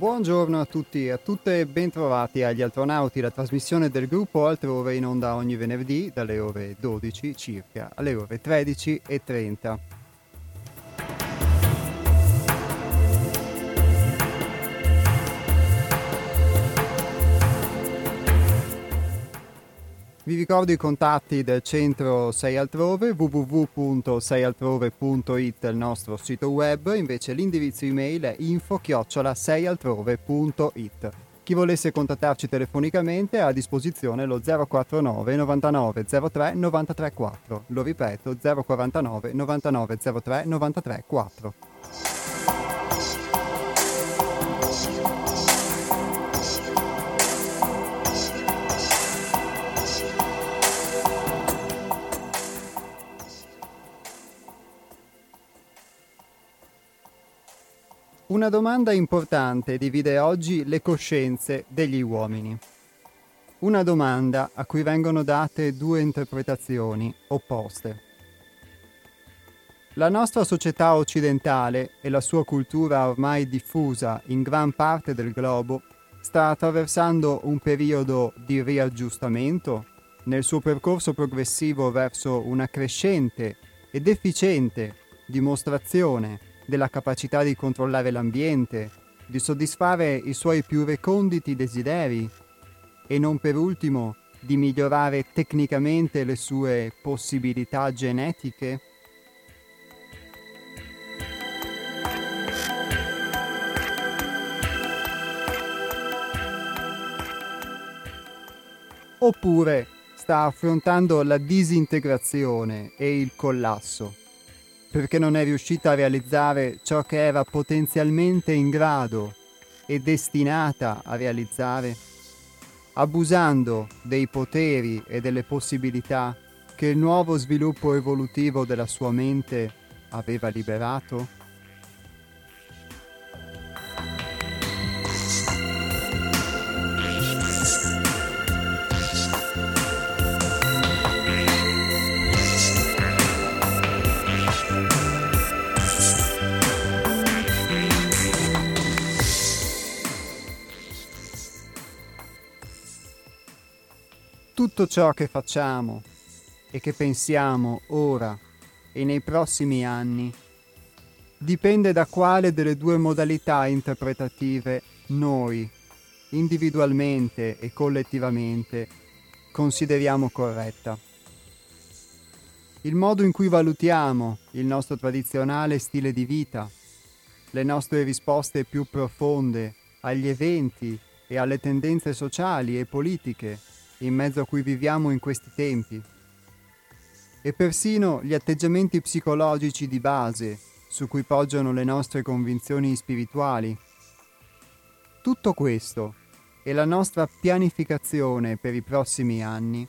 Buongiorno a tutti e a tutte e bentrovati agli Altronauti, la trasmissione del gruppo Altrove in onda ogni venerdì dalle ore 12 circa alle ore 13:30. Vi ricordo i contatti del centro Sei Altrove, www.seialtrove.it, il nostro sito web, invece l'indirizzo email è info@seialtrove.it. Chi volesse contattarci telefonicamente ha a disposizione lo 049 99 03 93 4, lo ripeto 049 99 03 93 4. Una domanda importante divide oggi le coscienze degli uomini. Una domanda a cui vengono date due interpretazioni opposte. La nostra società occidentale e la sua cultura ormai diffusa in gran parte del globo sta attraversando un periodo di riaggiustamento nel suo percorso progressivo verso una crescente ed efficiente dimostrazione della capacità di controllare l'ambiente, di soddisfare i suoi più reconditi desideri e non per ultimo di migliorare tecnicamente le sue possibilità genetiche? Oppure sta affrontando la disintegrazione e il collasso, perché non è riuscita a realizzare ciò che era potenzialmente in grado e destinata a realizzare, abusando dei poteri e delle possibilità che il nuovo sviluppo evolutivo della sua mente aveva liberato? Tutto ciò che facciamo e che pensiamo ora e nei prossimi anni dipende da quale delle due modalità interpretative noi, individualmente e collettivamente, consideriamo corretta. Il modo in cui valutiamo il nostro tradizionale stile di vita, le nostre risposte più profonde agli eventi e alle tendenze sociali e politiche in mezzo a cui viviamo in questi tempi, e persino gli atteggiamenti psicologici di base su cui poggiano le nostre convinzioni spirituali. Tutto questo e la nostra pianificazione per i prossimi anni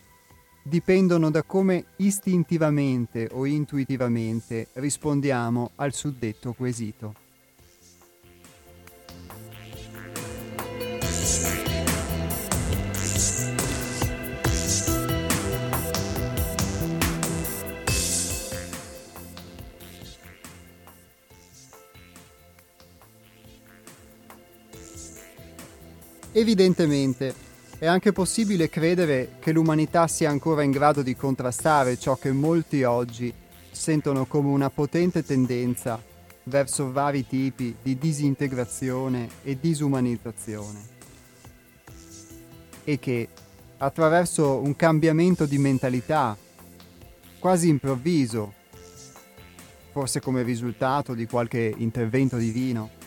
dipendono da come istintivamente o intuitivamente rispondiamo al suddetto quesito. Evidentemente, è anche possibile credere che l'umanità sia ancora in grado di contrastare ciò che molti oggi sentono come una potente tendenza verso vari tipi di disintegrazione e disumanizzazione, e che, attraverso un cambiamento di mentalità, quasi improvviso, forse come risultato di qualche intervento divino,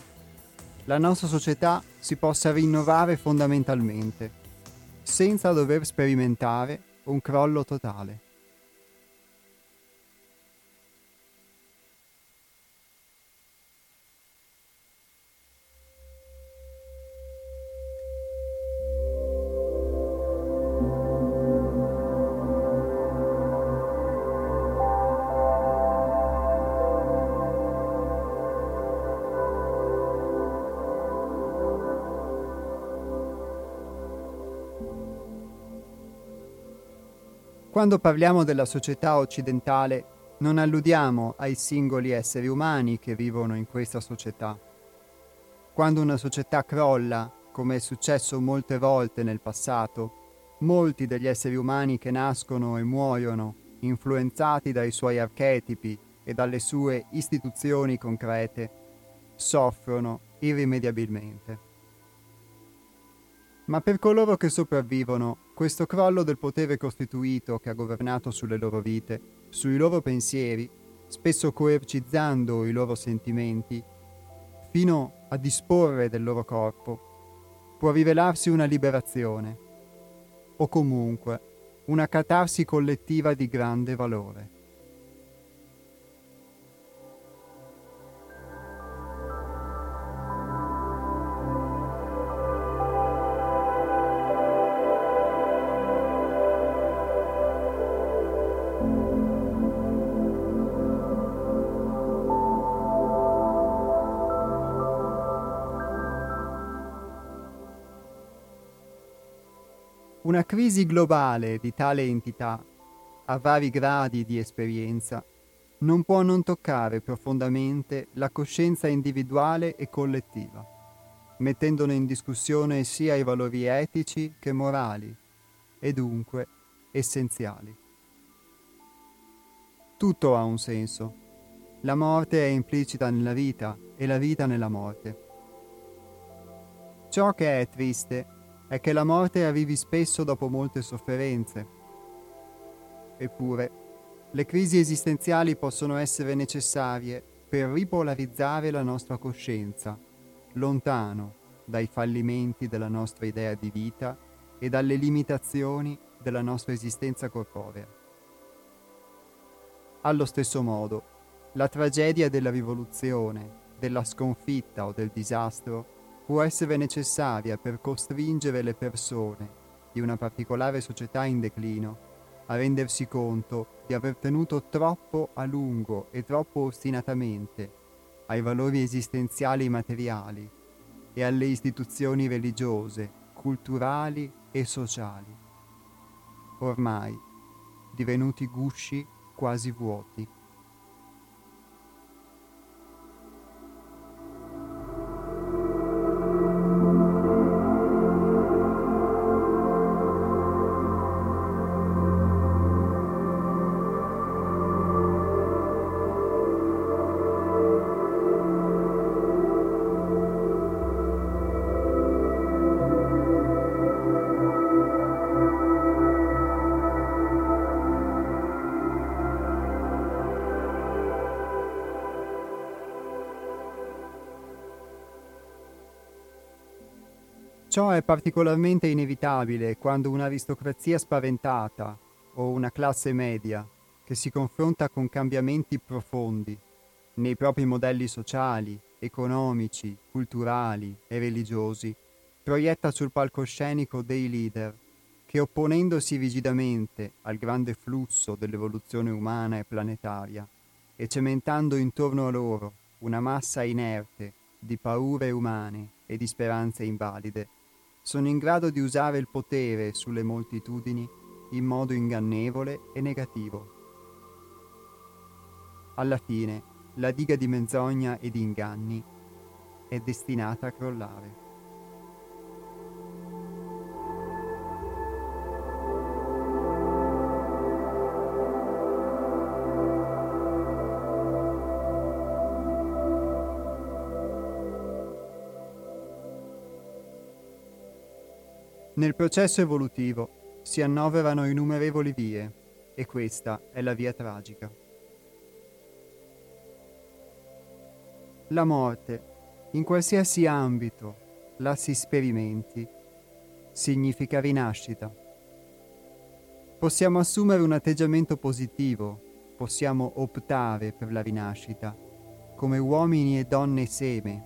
la nostra società si possa rinnovare fondamentalmente, senza dover sperimentare un crollo totale. Quando parliamo della società occidentale, non alludiamo ai singoli esseri umani che vivono in questa società, Quando una società crolla, come è successo molte volte nel passato, molti degli esseri umani che nascono e muoiono, influenzati dai suoi archetipi e dalle sue istituzioni concrete, soffrono irrimediabilmente. Ma per coloro che sopravvivono, questo crollo del potere costituito che ha governato sulle loro vite, sui loro pensieri, spesso coercizzando i loro sentimenti, fino a disporre del loro corpo, può rivelarsi una liberazione, o comunque una catarsi collettiva di grande valore. Una crisi globale di tale entità, a vari gradi di esperienza, non può non toccare profondamente la coscienza individuale e collettiva, mettendone in discussione sia i valori etici che morali, e dunque essenziali. Tutto ha un senso. La morte è implicita nella vita e la vita nella morte. Ciò che è triste è che la morte arrivi spesso dopo molte sofferenze. Eppure, le crisi esistenziali possono essere necessarie per ripolarizzare la nostra coscienza, lontano dai fallimenti della nostra idea di vita e dalle limitazioni della nostra esistenza corporea. Allo stesso modo, la tragedia della rivoluzione, della sconfitta o del disastro può essere necessaria per costringere le persone di una particolare società in declino a rendersi conto di aver tenuto troppo a lungo e troppo ostinatamente ai valori esistenziali e materiali e alle istituzioni religiose, culturali e sociali, ormai divenuti gusci quasi vuoti. Ciò è particolarmente inevitabile quando un'aristocrazia spaventata o una classe media che si confronta con cambiamenti profondi nei propri modelli sociali, economici, culturali e religiosi proietta sul palcoscenico dei leader che, opponendosi rigidamente al grande flusso dell'evoluzione umana e planetaria e cementando intorno a loro una massa inerte di paure umane e di speranze invalide, sono in grado di usare il potere sulle moltitudini in modo ingannevole e negativo. Alla fine, la diga di menzogna e di inganni è destinata a crollare. Nel processo evolutivo si annoverano innumerevoli vie, e questa è la via tragica. La morte, in qualsiasi ambito la si sperimenti, significa rinascita. Possiamo assumere un atteggiamento positivo, possiamo optare per la rinascita, come uomini e donne seme,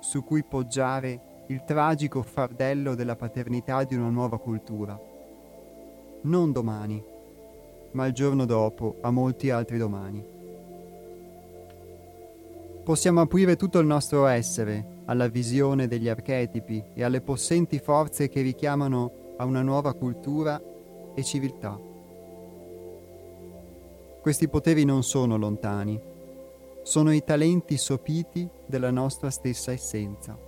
su cui poggiare il tragico fardello della paternità di una nuova cultura. Non domani, ma il giorno dopo a molti altri domani. Possiamo aprire tutto il nostro essere alla visione degli archetipi e alle possenti forze che richiamano a una nuova cultura e civiltà. Questi poteri non sono lontani, sono i talenti sopiti della nostra stessa essenza.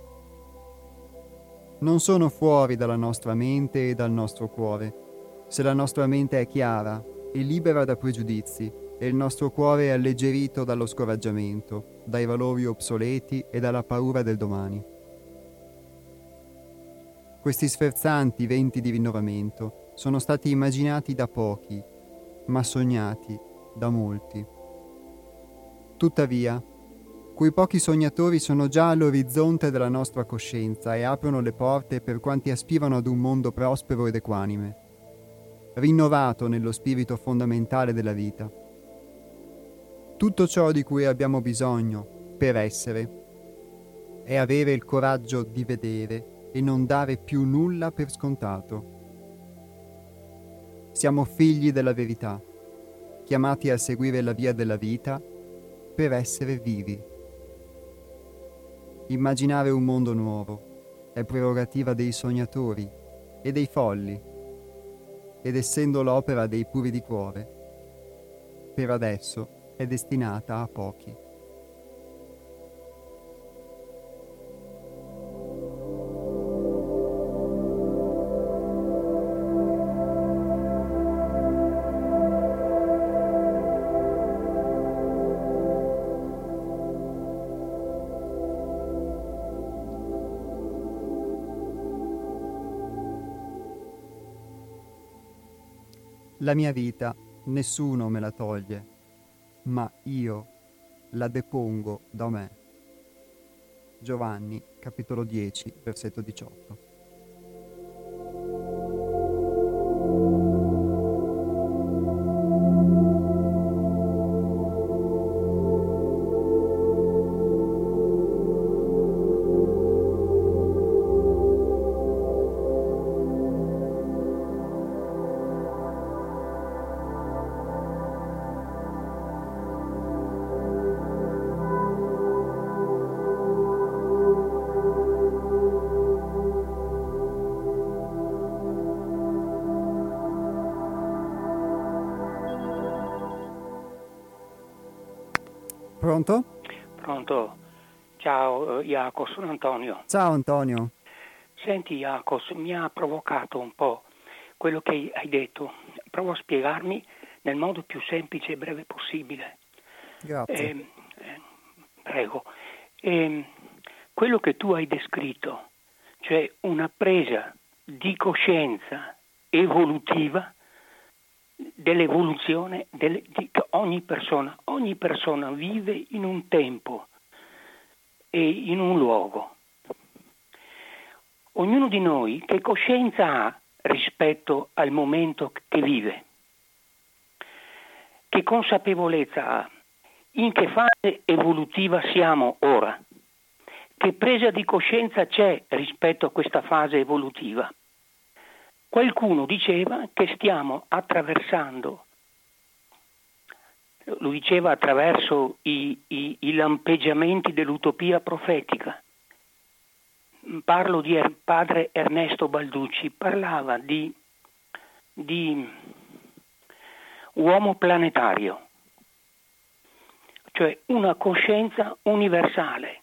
non sono fuori dalla nostra mente e dal nostro cuore. Se la nostra mente è chiara e libera da pregiudizi e il nostro cuore è alleggerito dallo scoraggiamento, dai valori obsoleti e dalla paura del domani. Questi sferzanti venti di rinnovamento sono stati immaginati da pochi, ma sognati da molti. Tuttavia, quei pochi sognatori sono già all'orizzonte della nostra coscienza e aprono le porte per quanti aspirano ad un mondo prospero ed equanime, rinnovato nello spirito fondamentale della vita. Tutto ciò di cui abbiamo bisogno per essere è avere il coraggio di vedere e non dare più nulla per scontato. Siamo figli della verità, chiamati a seguire la via della vita per essere vivi. Immaginare un mondo nuovo è prerogativa dei sognatori e dei folli, ed essendo l'opera dei puri di cuore, per adesso è destinata a pochi. La mia vita nessuno me la toglie, ma io la depongo da me. Giovanni, capitolo 10, versetto 18. Pronto? Pronto. Ciao Iaco, sono Antonio. Ciao Antonio. Senti Iaco, mi ha provocato un po' quello che hai detto. Provo a spiegarmi nel modo più semplice e breve possibile. Grazie. Prego. Quello che tu hai descritto, cioè una presa di coscienza evolutiva dell'evoluzione di ogni persona. Ogni persona vive in un tempo e in un luogo. Ognuno di noi che coscienza ha rispetto al momento che vive? Che consapevolezza ha? In che fase evolutiva siamo ora? Che presa di coscienza c'è rispetto a questa fase evolutiva? Qualcuno diceva che stiamo attraversando, lo diceva attraverso i lampeggiamenti dell'utopia profetica. Parlo di padre Ernesto Balducci, parlava di uomo planetario, cioè una coscienza universale.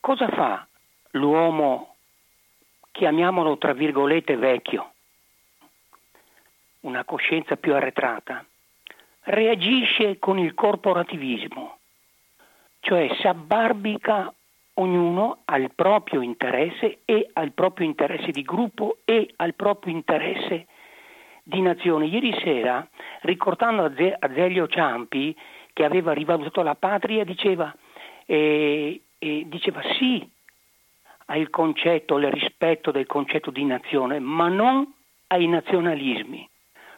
Cosa fa l'uomo, chiamiamolo tra virgolette vecchio, una coscienza più arretrata? Reagisce con il corporativismo, cioè s'abbarbica ognuno al proprio interesse e al proprio interesse di gruppo e al proprio interesse di nazione. Ieri sera, ricordando Azeglio Ciampi, che aveva rivalutato la patria, diceva sì al concetto, al rispetto del concetto di nazione, ma non ai nazionalismi.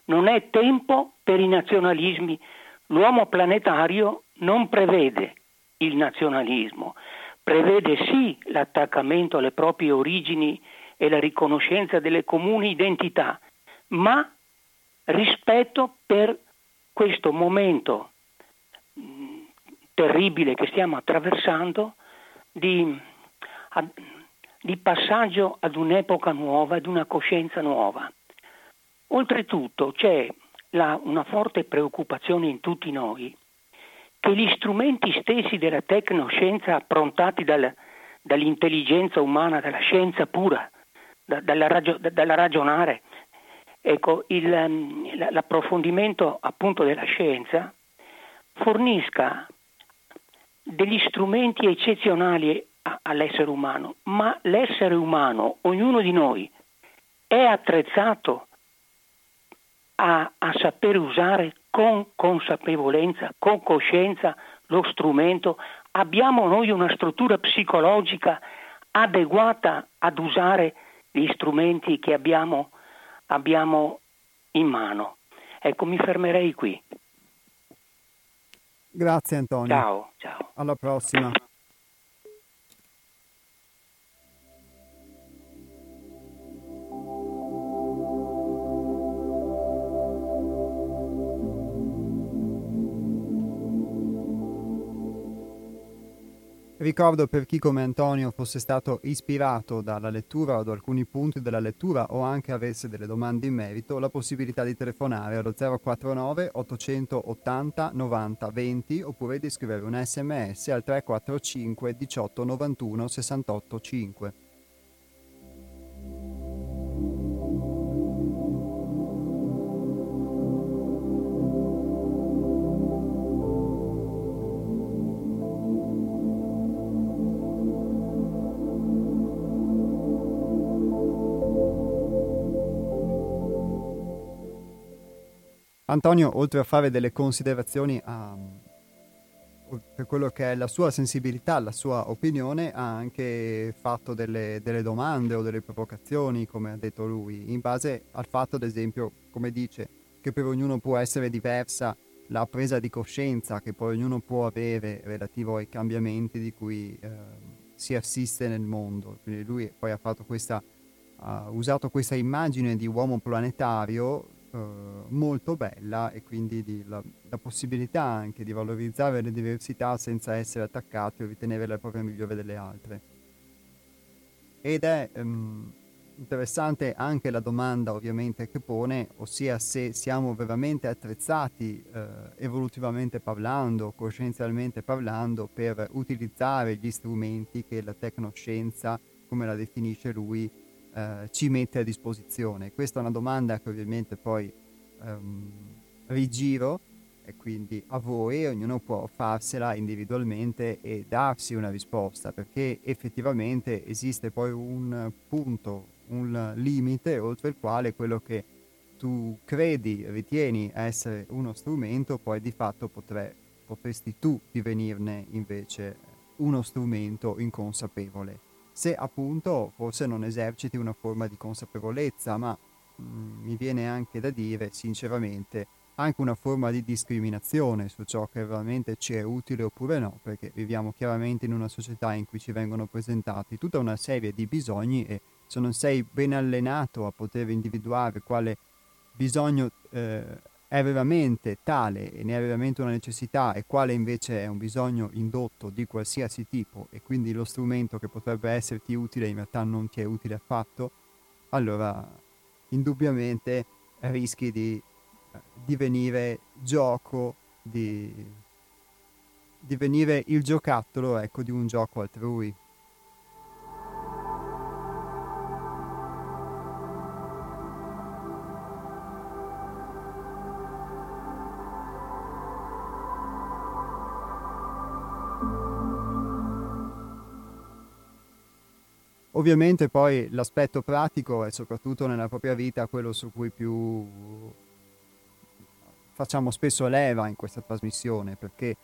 Non è tempo per i nazionalismi. L'uomo planetario non prevede il nazionalismo, prevede sì l'attaccamento alle proprie origini e la riconoscenza delle comuni identità, ma rispetto per questo momento terribile che stiamo attraversando di passaggio ad un'epoca nuova, ad una coscienza nuova. Oltretutto c'è una forte preoccupazione in tutti noi che gli strumenti stessi della tecnoscienza approntati dal, dall'intelligenza umana, dalla scienza pura, dalla ragionare. Ecco, l'approfondimento appunto della scienza fornisca degli strumenti eccezionali all'essere umano, ma l'essere umano, ognuno di noi, è attrezzato a saper usare con consapevolezza, con coscienza lo strumento. Abbiamo noi una struttura psicologica adeguata ad usare gli strumenti che abbiamo in mano. Ecco, mi fermerei qui. Grazie Antonio. Ciao. Alla prossima. Ricordo per chi come Antonio fosse stato ispirato dalla lettura o da alcuni punti della lettura o anche avesse delle domande in merito, la possibilità di telefonare allo 049 880 90 20 oppure di scrivere un SMS al 345 18 91 68 5. Antonio, oltre a fare delle considerazioni per quello che è la sua sensibilità, la sua opinione, ha anche fatto delle domande o delle provocazioni, come ha detto lui, in base al fatto, ad esempio, come dice, che per ognuno può essere diversa la presa di coscienza che poi ognuno può avere relativo ai cambiamenti di cui si assiste nel mondo. Quindi lui poi ha usato questa immagine di uomo planetario molto bella, e quindi la possibilità anche di valorizzare le diversità senza essere attaccati o ritenere la propria migliore delle altre. Ed è interessante anche la domanda ovviamente che pone, ossia se siamo veramente attrezzati evolutivamente parlando, coscienzialmente parlando, per utilizzare gli strumenti che la tecnoscienza, come la definisce lui, ci mette a disposizione. Questa è una domanda che ovviamente poi rigiro, e quindi a voi, ognuno può farsela individualmente e darsi una risposta, perché effettivamente esiste poi un punto, un limite oltre il quale quello che tu credi, ritieni essere uno strumento, poi di fatto potresti tu divenirne invece uno strumento inconsapevole, se appunto forse non eserciti una forma di consapevolezza, ma mi viene anche da dire sinceramente anche una forma di discriminazione su ciò che veramente ci è utile oppure no, perché viviamo chiaramente in una società in cui ci vengono presentati tutta una serie di bisogni, e se non sei ben allenato a poter individuare quale bisogno è veramente tale e ne è veramente una necessità e quale invece è un bisogno indotto di qualsiasi tipo, e quindi lo strumento che potrebbe esserti utile in realtà non ti è utile affatto, allora indubbiamente rischi di divenire gioco, di divenire il giocattolo, ecco, di un gioco altrui. Ovviamente poi l'aspetto pratico è soprattutto nella propria vita quello su cui più facciamo spesso leva in questa trasmissione, perché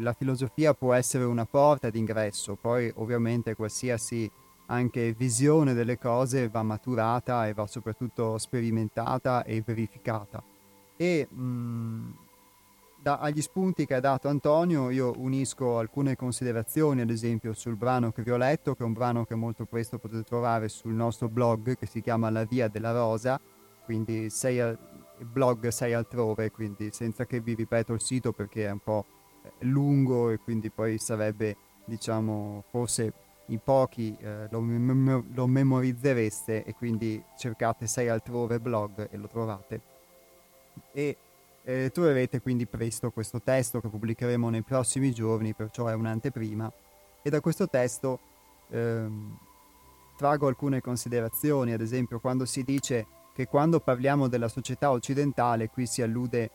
la filosofia può essere una porta d'ingresso, poi ovviamente qualsiasi anche visione delle cose va maturata e va soprattutto sperimentata e verificata. E agli spunti che ha dato Antonio io unisco alcune considerazioni, ad esempio sul brano che vi ho letto, che è un brano che molto presto potete trovare sul nostro blog, che si chiama La Via della Rosa, quindi blog Sei Altrove, quindi senza che vi ripeto il sito perché è un po' lungo e quindi poi sarebbe, diciamo, forse in pochi lo memorizzereste, e quindi cercate Sei Altrove blog e lo trovate. E troverete quindi presto questo testo che pubblicheremo nei prossimi giorni, perciò è un'anteprima, e da questo testo trago alcune considerazioni. Ad esempio, quando si dice che quando parliamo della società occidentale qui si allude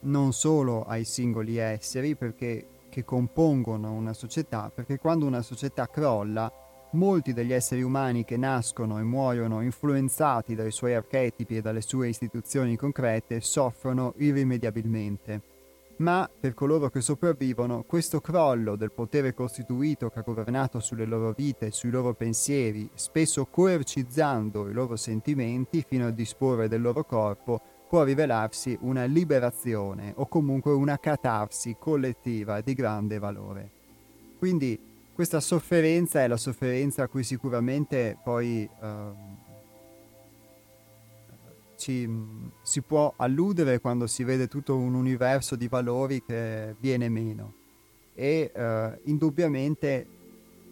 non solo ai singoli esseri che compongono una società, perché quando una società crolla, molti degli esseri umani che nascono e muoiono influenzati dai suoi archetipi e dalle sue istituzioni concrete soffrono irrimediabilmente. Ma per coloro che sopravvivono, questo crollo del potere costituito che ha governato sulle loro vite e sui loro pensieri, spesso coercizzando i loro sentimenti fino a disporre del loro corpo, può rivelarsi una liberazione o comunque una catarsi collettiva di grande valore. Quindi questa sofferenza è la sofferenza a cui sicuramente poi si può alludere quando si vede tutto un universo di valori che viene meno, e indubbiamente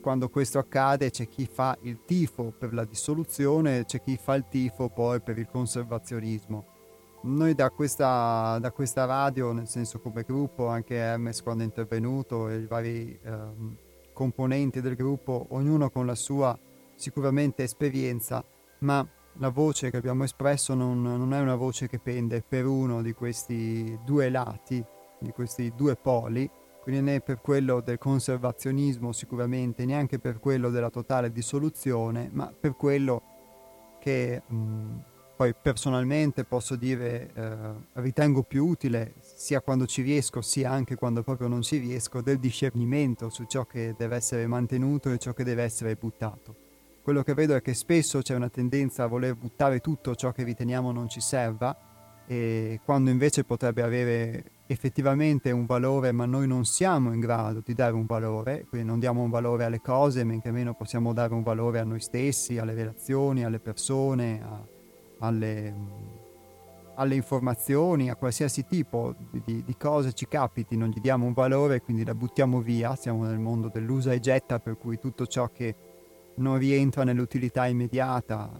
quando questo accade c'è chi fa il tifo per la dissoluzione, c'è chi fa il tifo poi per il conservazionismo. Noi da questa radio, nel senso come gruppo, anche Hermes quando è intervenuto e i vari componenti del gruppo, ognuno con la sua sicuramente esperienza, ma la voce che abbiamo espresso non è una voce che pende per uno di questi due lati, di questi due poli, quindi né per quello del conservazionismo sicuramente, neanche per quello della totale dissoluzione, ma per quello che poi personalmente posso dire ritengo più utile, sia quando ci riesco sia anche quando proprio non ci riesco, del discernimento su ciò che deve essere mantenuto e ciò che deve essere buttato. Quello che vedo è che spesso c'è una tendenza a voler buttare tutto ciò che riteniamo non ci serva, e quando invece potrebbe avere effettivamente un valore, ma noi non siamo in grado di dare un valore, quindi non diamo un valore alle cose, men che meno possiamo dare un valore a noi stessi, alle relazioni, alle persone, alle informazioni, a qualsiasi tipo di cose ci capiti, non gli diamo un valore, quindi la buttiamo via. Siamo nel mondo dell'usa e getta, per cui tutto ciò che non rientra nell'utilità immediata,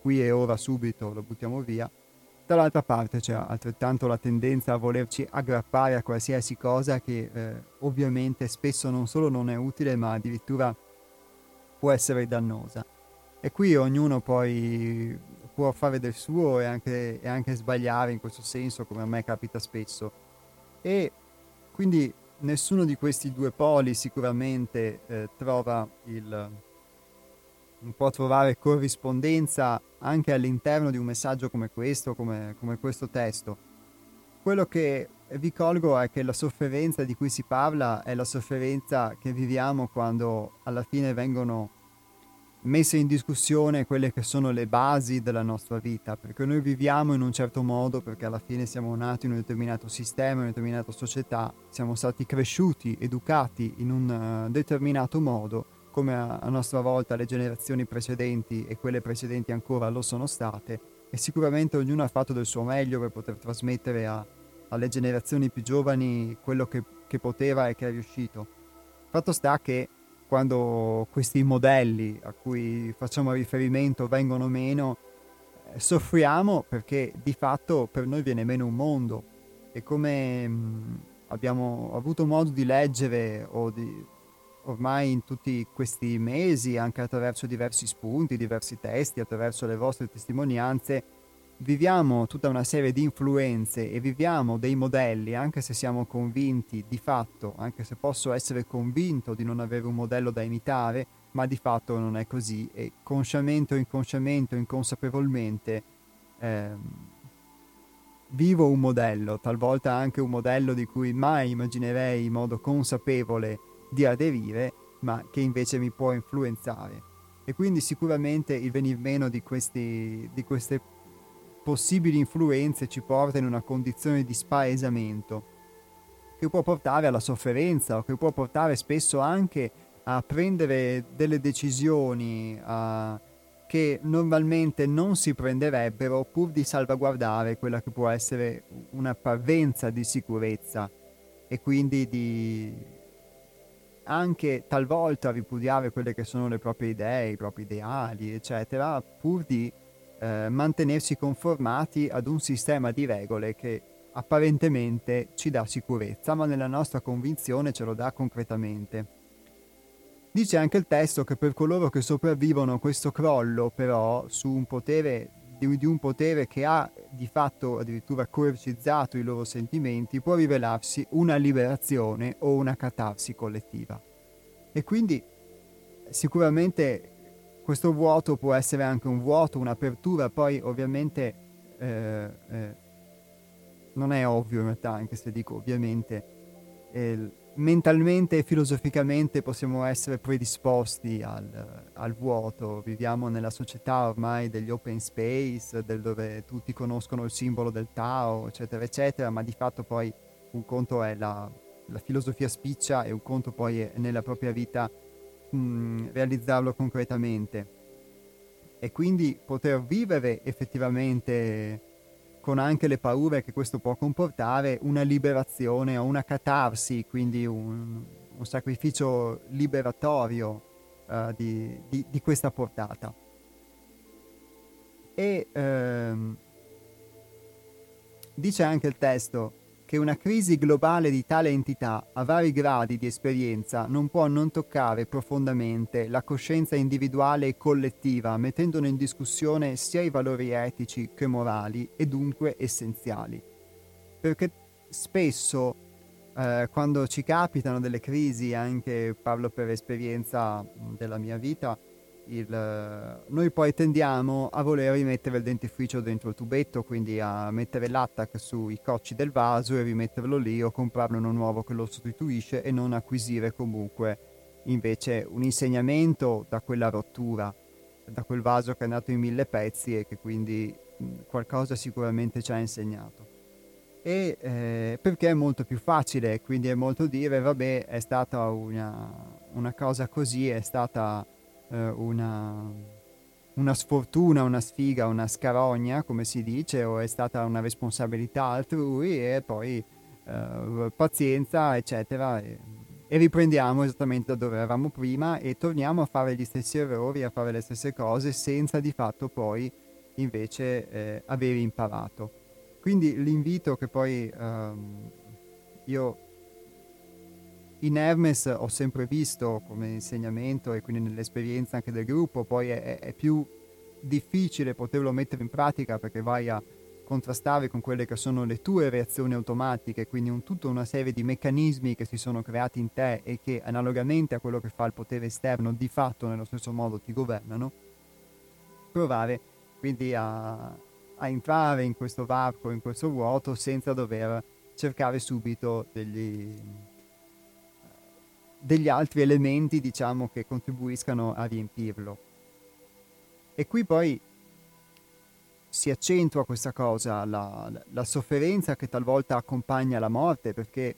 qui e ora, subito, lo buttiamo via. Dall'altra parte c'è altrettanto la tendenza a volerci aggrappare a qualsiasi cosa che ovviamente spesso non solo non è utile, ma addirittura può essere dannosa. E qui ognuno poi può fare del suo e anche sbagliare in questo senso, come a me capita spesso. E quindi nessuno di questi due poli sicuramente può trovare corrispondenza anche all'interno di un messaggio come questo, come questo testo. Quello che ricolgo è che la sofferenza di cui si parla è la sofferenza che viviamo quando alla fine vengono messe in discussione quelle che sono le basi della nostra vita, perché noi viviamo in un certo modo, perché alla fine siamo nati in un determinato sistema, in una determinata società, siamo stati cresciuti, educati in un determinato modo, come a nostra volta le generazioni precedenti e quelle precedenti ancora lo sono state, e sicuramente ognuno ha fatto del suo meglio per poter trasmettere alle generazioni più giovani quello che poteva e che è riuscito. Fatto sta che quando questi modelli a cui facciamo riferimento vengono meno, soffriamo, perché di fatto per noi viene meno un mondo, e come abbiamo avuto modo di leggere ormai in tutti questi mesi, anche attraverso diversi spunti, diversi testi, attraverso le vostre testimonianze, viviamo tutta una serie di influenze e viviamo dei modelli, anche se siamo convinti di fatto, anche se posso essere convinto di non avere un modello da imitare, ma di fatto non è così, e consciamente o inconsciamente o inconsapevolmente vivo un modello, talvolta anche un modello di cui mai immaginerei in modo consapevole di aderire, ma che invece mi può influenzare. E quindi sicuramente il venir meno di queste possibili influenze ci porta in una condizione di spaesamento, che può portare alla sofferenza, o che può portare spesso anche a prendere delle decisioni che normalmente non si prenderebbero, pur di salvaguardare quella che può essere una parvenza di sicurezza, e quindi di anche talvolta ripudiare quelle che sono le proprie idee, i propri ideali, eccetera, pur di mantenersi conformati ad un sistema di regole che apparentemente ci dà sicurezza, ma nella nostra convinzione ce lo dà concretamente. Dice anche il testo che per coloro che sopravvivono a questo crollo, però, su un potere di un potere che ha di fatto addirittura coercizzato i loro sentimenti, può rivelarsi una liberazione o una catarsi collettiva. E quindi sicuramente questo vuoto può essere anche un vuoto, un'apertura. Poi ovviamente non è ovvio in realtà, anche se dico ovviamente, mentalmente e filosoficamente possiamo essere predisposti al vuoto. Viviamo nella società ormai degli open space, dove tutti conoscono il simbolo del Tao, eccetera eccetera, ma di fatto poi un conto è la filosofia spiccia e un conto poi è nella propria vita realizzarlo concretamente. E quindi poter vivere effettivamente, con anche le paure che questo può comportare, una liberazione o una catarsi, quindi un sacrificio liberatorio di questa portata. E dice anche il testo che una crisi globale di tale entità, a vari gradi di esperienza, non può non toccare profondamente la coscienza individuale e collettiva, mettendone in discussione sia i valori etici che morali, e dunque essenziali. Perché spesso, quando ci capitano delle crisi, anche parlo per esperienza della mia vita, noi poi tendiamo a voler rimettere il dentifricio dentro il tubetto, quindi a mettere l'attack sui cocci del vaso e rimetterlo lì, o comprarne uno nuovo che lo sostituisce, e non acquisire comunque invece un insegnamento da quella rottura, da quel vaso che è andato in 1000 pezzi e che quindi qualcosa sicuramente ci ha insegnato. E perché è molto più facile, quindi è molto dire vabbè, è stata una cosa così, è stata una sfortuna, una sfiga, una scarogna, come si dice, o è stata una responsabilità altrui, e poi pazienza, eccetera, e riprendiamo esattamente da dove eravamo prima e torniamo a fare gli stessi errori, a fare le stesse cose, senza di fatto poi invece aver imparato. Quindi l'invito che poi io in Hermes ho sempre visto come insegnamento, e quindi nell'esperienza anche del gruppo, poi è più difficile poterlo mettere in pratica, perché vai a contrastare con quelle che sono le tue reazioni automatiche, quindi tutta una serie di meccanismi che si sono creati in te e che, analogamente a quello che fa il potere esterno, di fatto nello stesso modo ti governano. Provare quindi a entrare in questo varco, in questo vuoto, senza dover cercare subito degli altri elementi, diciamo, che contribuiscano a riempirlo. E qui poi si accentua questa cosa, la sofferenza che talvolta accompagna la morte, perché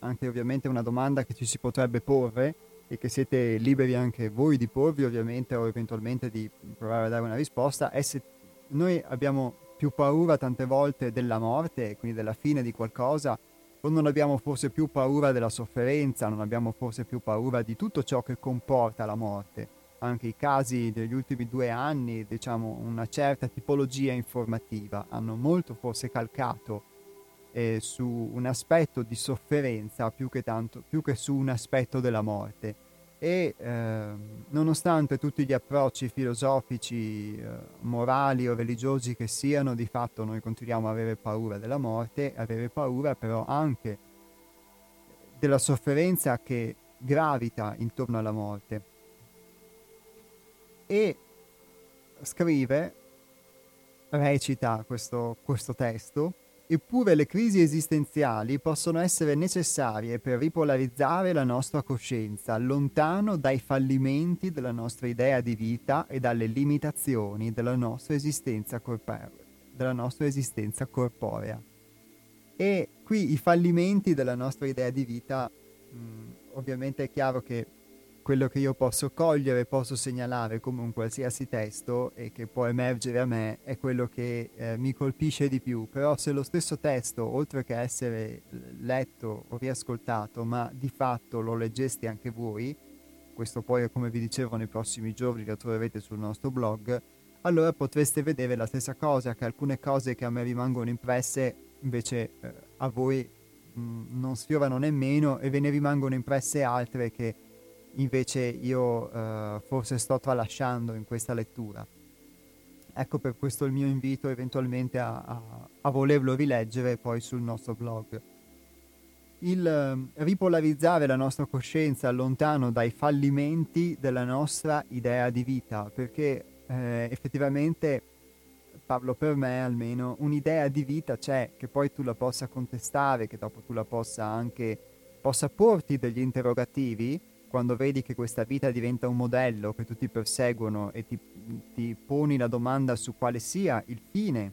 anche ovviamente una domanda che ci si potrebbe porre, e che siete liberi anche voi di porvi ovviamente, o eventualmente di provare a dare una risposta, è se noi abbiamo più paura tante volte della morte, quindi della fine di qualcosa, o non abbiamo forse più paura della sofferenza, non abbiamo forse più paura di tutto ciò che comporta la morte. Anche i casi degli ultimi 2 anni, diciamo, una certa tipologia informativa, hanno molto forse calcato su un aspetto di sofferenza più che su un aspetto della morte. E nonostante tutti gli approcci filosofici, morali o religiosi che siano, di fatto noi continuiamo a avere paura della morte, avere paura però anche della sofferenza che gravita intorno alla morte. E scrive, recita questo testo: eppure le crisi esistenziali possono essere necessarie per ripolarizzare la nostra coscienza, lontano dai fallimenti della nostra idea di vita e dalle limitazioni della nostra esistenza corporea. E qui i fallimenti della nostra idea di vita, ovviamente è chiaro che quello che io posso cogliere, posso segnalare come un qualsiasi testo e che può emergere a me, è quello che mi colpisce di più. Però se lo stesso testo, oltre che essere letto o riascoltato, ma di fatto lo leggeste anche voi, questo poi, come vi dicevo, nei prossimi giorni lo troverete sul nostro blog, allora potreste vedere la stessa cosa, che alcune cose che a me rimangono impresse invece a voi non sfiorano nemmeno, e ve ne rimangono impresse altre che invece io forse sto tralasciando in questa lettura. Ecco per questo il mio invito eventualmente a volerlo rileggere poi sul nostro blog. Il ripolarizzare la nostra coscienza lontano dai fallimenti della nostra idea di vita, perché effettivamente, parlo per me almeno, un'idea di vita c'è, che poi tu la possa contestare, che dopo tu la possa anche, possa porti degli interrogativi, quando vedi che questa vita diventa un modello che tutti perseguono e ti poni la domanda su quale sia il fine,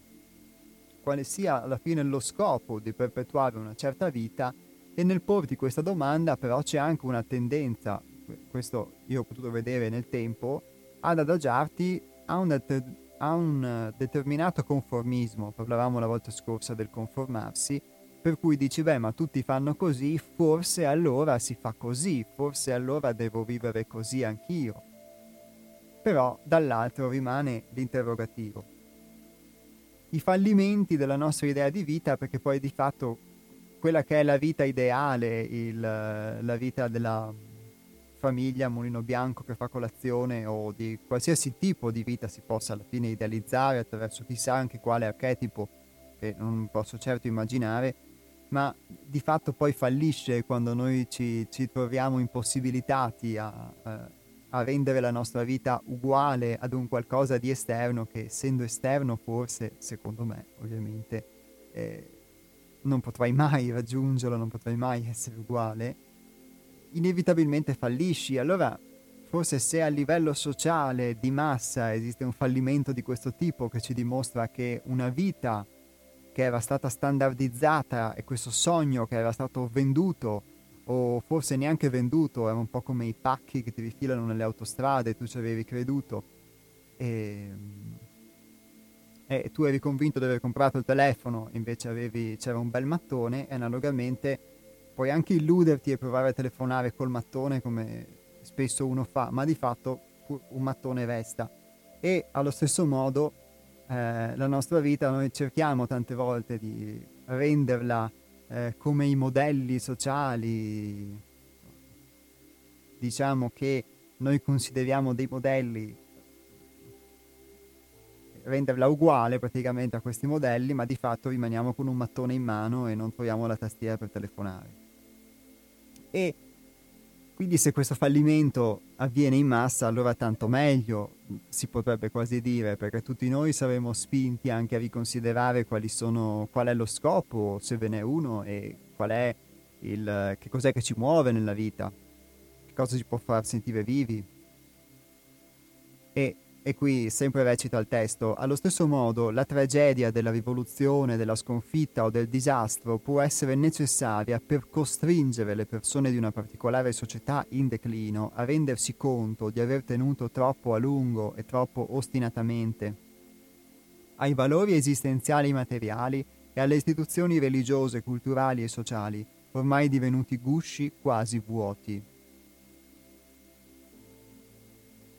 quale sia alla fine lo scopo di perpetuare una certa vita, e nel porti questa domanda però c'è anche una tendenza, questo io ho potuto vedere nel tempo, ad adagiarti a un determinato conformismo. Parlavamo la volta scorsa del conformarsi, per cui dici beh ma tutti fanno così, forse allora si fa così, forse allora devo vivere così anch'io. Però dall'altro rimane l'interrogativo. I fallimenti della nostra idea di vita, perché poi di fatto quella che è la vita ideale, la vita della famiglia mulino bianco che fa colazione, o di qualsiasi tipo di vita si possa alla fine idealizzare attraverso chissà anche quale archetipo che non posso certo immaginare, ma di fatto poi fallisce quando noi ci troviamo impossibilitati a rendere la nostra vita uguale ad un qualcosa di esterno che, essendo esterno, forse, secondo me ovviamente, non potrai mai raggiungerlo, non potrai mai essere uguale, inevitabilmente fallisci. Allora forse se a livello sociale di massa esiste un fallimento di questo tipo che ci dimostra che una vita che era stata standardizzata e questo sogno che era stato venduto, o forse neanche venduto, era un po' come i pacchi che ti rifilano nelle autostrade, tu ci avevi creduto e tu eri convinto di aver comprato il telefono, invece c'era un bel mattone, e analogamente puoi anche illuderti e provare a telefonare col mattone come spesso uno fa, ma di fatto un mattone resta. E allo stesso modo la nostra vita noi cerchiamo tante volte di renderla come i modelli sociali, diciamo, che noi consideriamo dei modelli, renderla uguale praticamente a questi modelli, ma di fatto rimaniamo con un mattone in mano e non troviamo la tastiera per telefonare. E quindi se questo fallimento avviene in massa, allora tanto meglio, si potrebbe quasi dire, perché tutti noi saremo spinti anche a riconsiderare qual è lo scopo, se ve n'è uno, e che cos'è che ci muove nella vita, che cosa ci può far sentire vivi. E qui sempre recita il testo: allo stesso modo la tragedia della rivoluzione, della sconfitta o del disastro può essere necessaria per costringere le persone di una particolare società in declino a rendersi conto di aver tenuto troppo a lungo e troppo ostinatamente ai valori esistenziali e materiali e alle istituzioni religiose, culturali e sociali, ormai divenuti gusci quasi vuoti.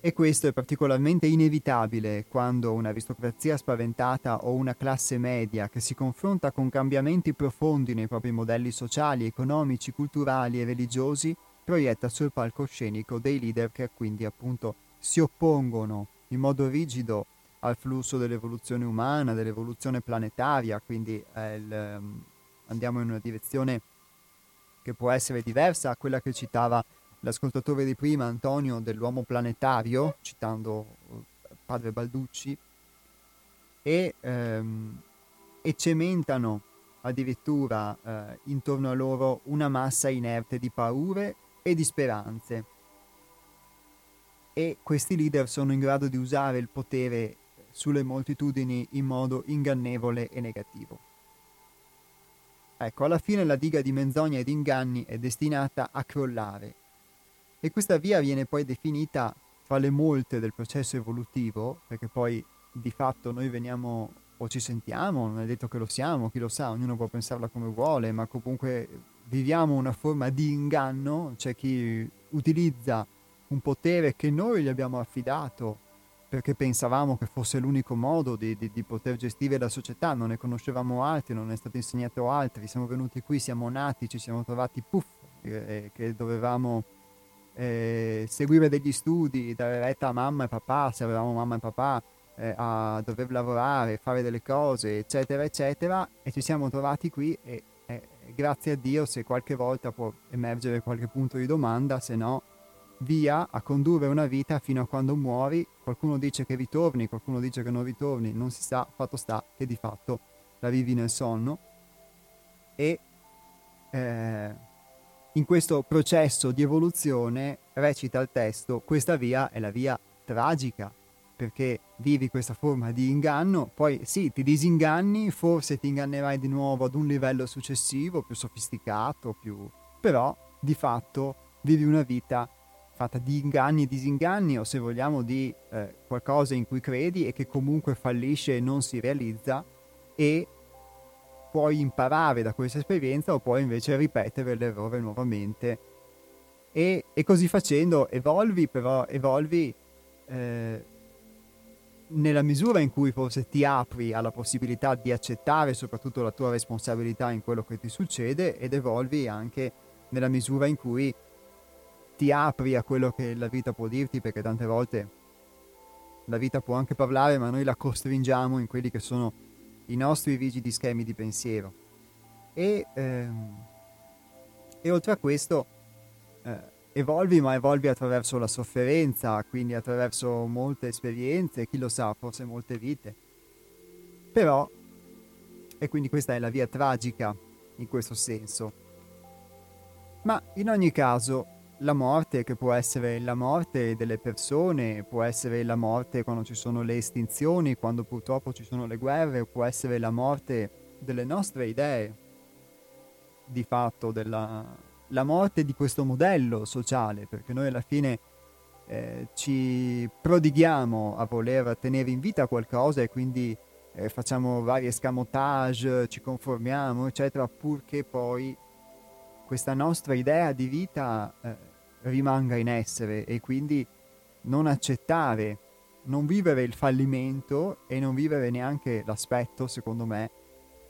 E questo è particolarmente inevitabile quando un'aristocrazia spaventata o una classe media che si confronta con cambiamenti profondi nei propri modelli sociali, economici, culturali e religiosi proietta sul palcoscenico dei leader che quindi appunto si oppongono in modo rigido al flusso dell'evoluzione umana, dell'evoluzione planetaria, quindi andiamo in una direzione che può essere diversa a quella che citava l'ascoltatore di prima, Antonio, dell'uomo planetario, citando padre Balducci, e cementano addirittura intorno a loro una massa inerte di paure e di speranze. E questi leader sono in grado di usare il potere sulle moltitudini in modo ingannevole e negativo. Ecco, alla fine la diga di menzogne e di inganni è destinata a crollare. E questa via viene poi definita fra le molte del processo evolutivo, perché poi di fatto noi veniamo o ci sentiamo, non è detto che lo siamo, chi lo sa, ognuno può pensarla come vuole, ma comunque viviamo una forma di inganno, c'è chi utilizza un potere che noi gli abbiamo affidato perché pensavamo che fosse l'unico modo di poter gestire la società, non ne conoscevamo altri, non è stato insegnato altri, siamo venuti qui, siamo nati, ci siamo trovati, puff, che dovevamo seguire degli studi, dare retta a mamma e papà, se avevamo mamma e papà, a dover lavorare, fare delle cose, eccetera, eccetera, e ci siamo trovati qui e grazie a Dio se qualche volta può emergere qualche punto di domanda, se no via a condurre una vita fino a quando muori, qualcuno dice che ritorni, qualcuno dice che non ritorni, non si sa, fatto sta che di fatto la vivi nel sonno e in questo processo di evoluzione, recita il testo, questa via è la via tragica, perché vivi questa forma di inganno, poi sì, ti disinganni, forse ti ingannerai di nuovo ad un livello successivo, più sofisticato, più... però di fatto vivi una vita fatta di inganni e disinganni, o se vogliamo di qualcosa in cui credi e che comunque fallisce e non si realizza, e puoi imparare da questa esperienza o puoi invece ripetere l'errore nuovamente. E così facendo evolvi, però evolvi... nella misura in cui forse ti apri alla possibilità di accettare soprattutto la tua responsabilità in quello che ti succede, ed evolvi anche nella misura in cui ti apri a quello che la vita può dirti, perché tante volte la vita può anche parlare, ma noi la costringiamo in quelli che sono i nostri rigidi schemi di pensiero. E oltre a questo... evolvi, ma evolvi attraverso la sofferenza, quindi attraverso molte esperienze, chi lo sa, forse molte vite. Però, e quindi questa è la via tragica in questo senso. Ma in ogni caso, la morte, che può essere la morte delle persone, può essere la morte quando ci sono le estinzioni, quando purtroppo ci sono le guerre, può essere la morte delle nostre idee, di fatto la morte di questo modello sociale, perché noi alla fine ci prodighiamo a voler tenere in vita qualcosa e quindi facciamo vari escamotage, ci conformiamo, eccetera, purché poi questa nostra idea di vita rimanga in essere, e quindi non accettare, non vivere il fallimento e non vivere neanche l'aspetto, secondo me,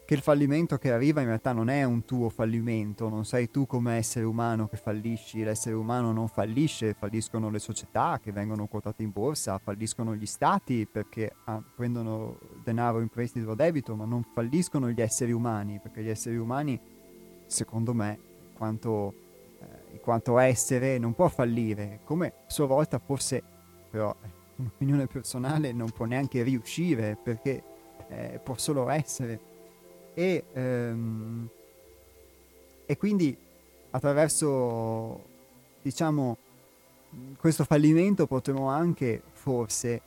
che il fallimento che arriva in realtà non è un tuo fallimento, non sei tu come essere umano che fallisci, l'essere umano non fallisce, falliscono le società che vengono quotate in borsa, falliscono gli stati perché prendono denaro in prestito a debito, ma non falliscono gli esseri umani, perché gli esseri umani, secondo me, in quanto essere non può fallire, come a sua volta forse, però un'opinione personale, non può neanche riuscire, perché può solo essere. E quindi attraverso, diciamo, questo fallimento potremo anche forse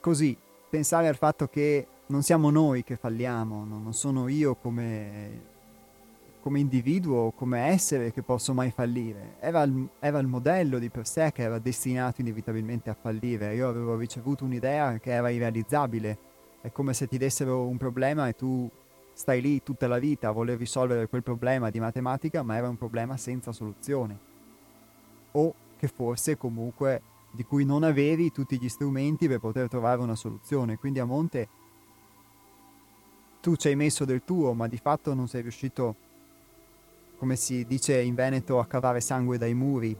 così pensare al fatto che non siamo noi che falliamo, non sono io come individuo, come essere, che posso mai fallire. Era il modello di per sé che era destinato inevitabilmente a fallire. Io avevo ricevuto un'idea che era irrealizzabile. È come se ti dessero un problema e tu stai lì tutta la vita a voler risolvere quel problema di matematica, ma era un problema senza soluzione. O che forse comunque di cui non avevi tutti gli strumenti per poter trovare una soluzione. Quindi a monte tu ci hai messo del tuo, ma di fatto non sei riuscito, come si dice in Veneto, a cavare sangue dai muri.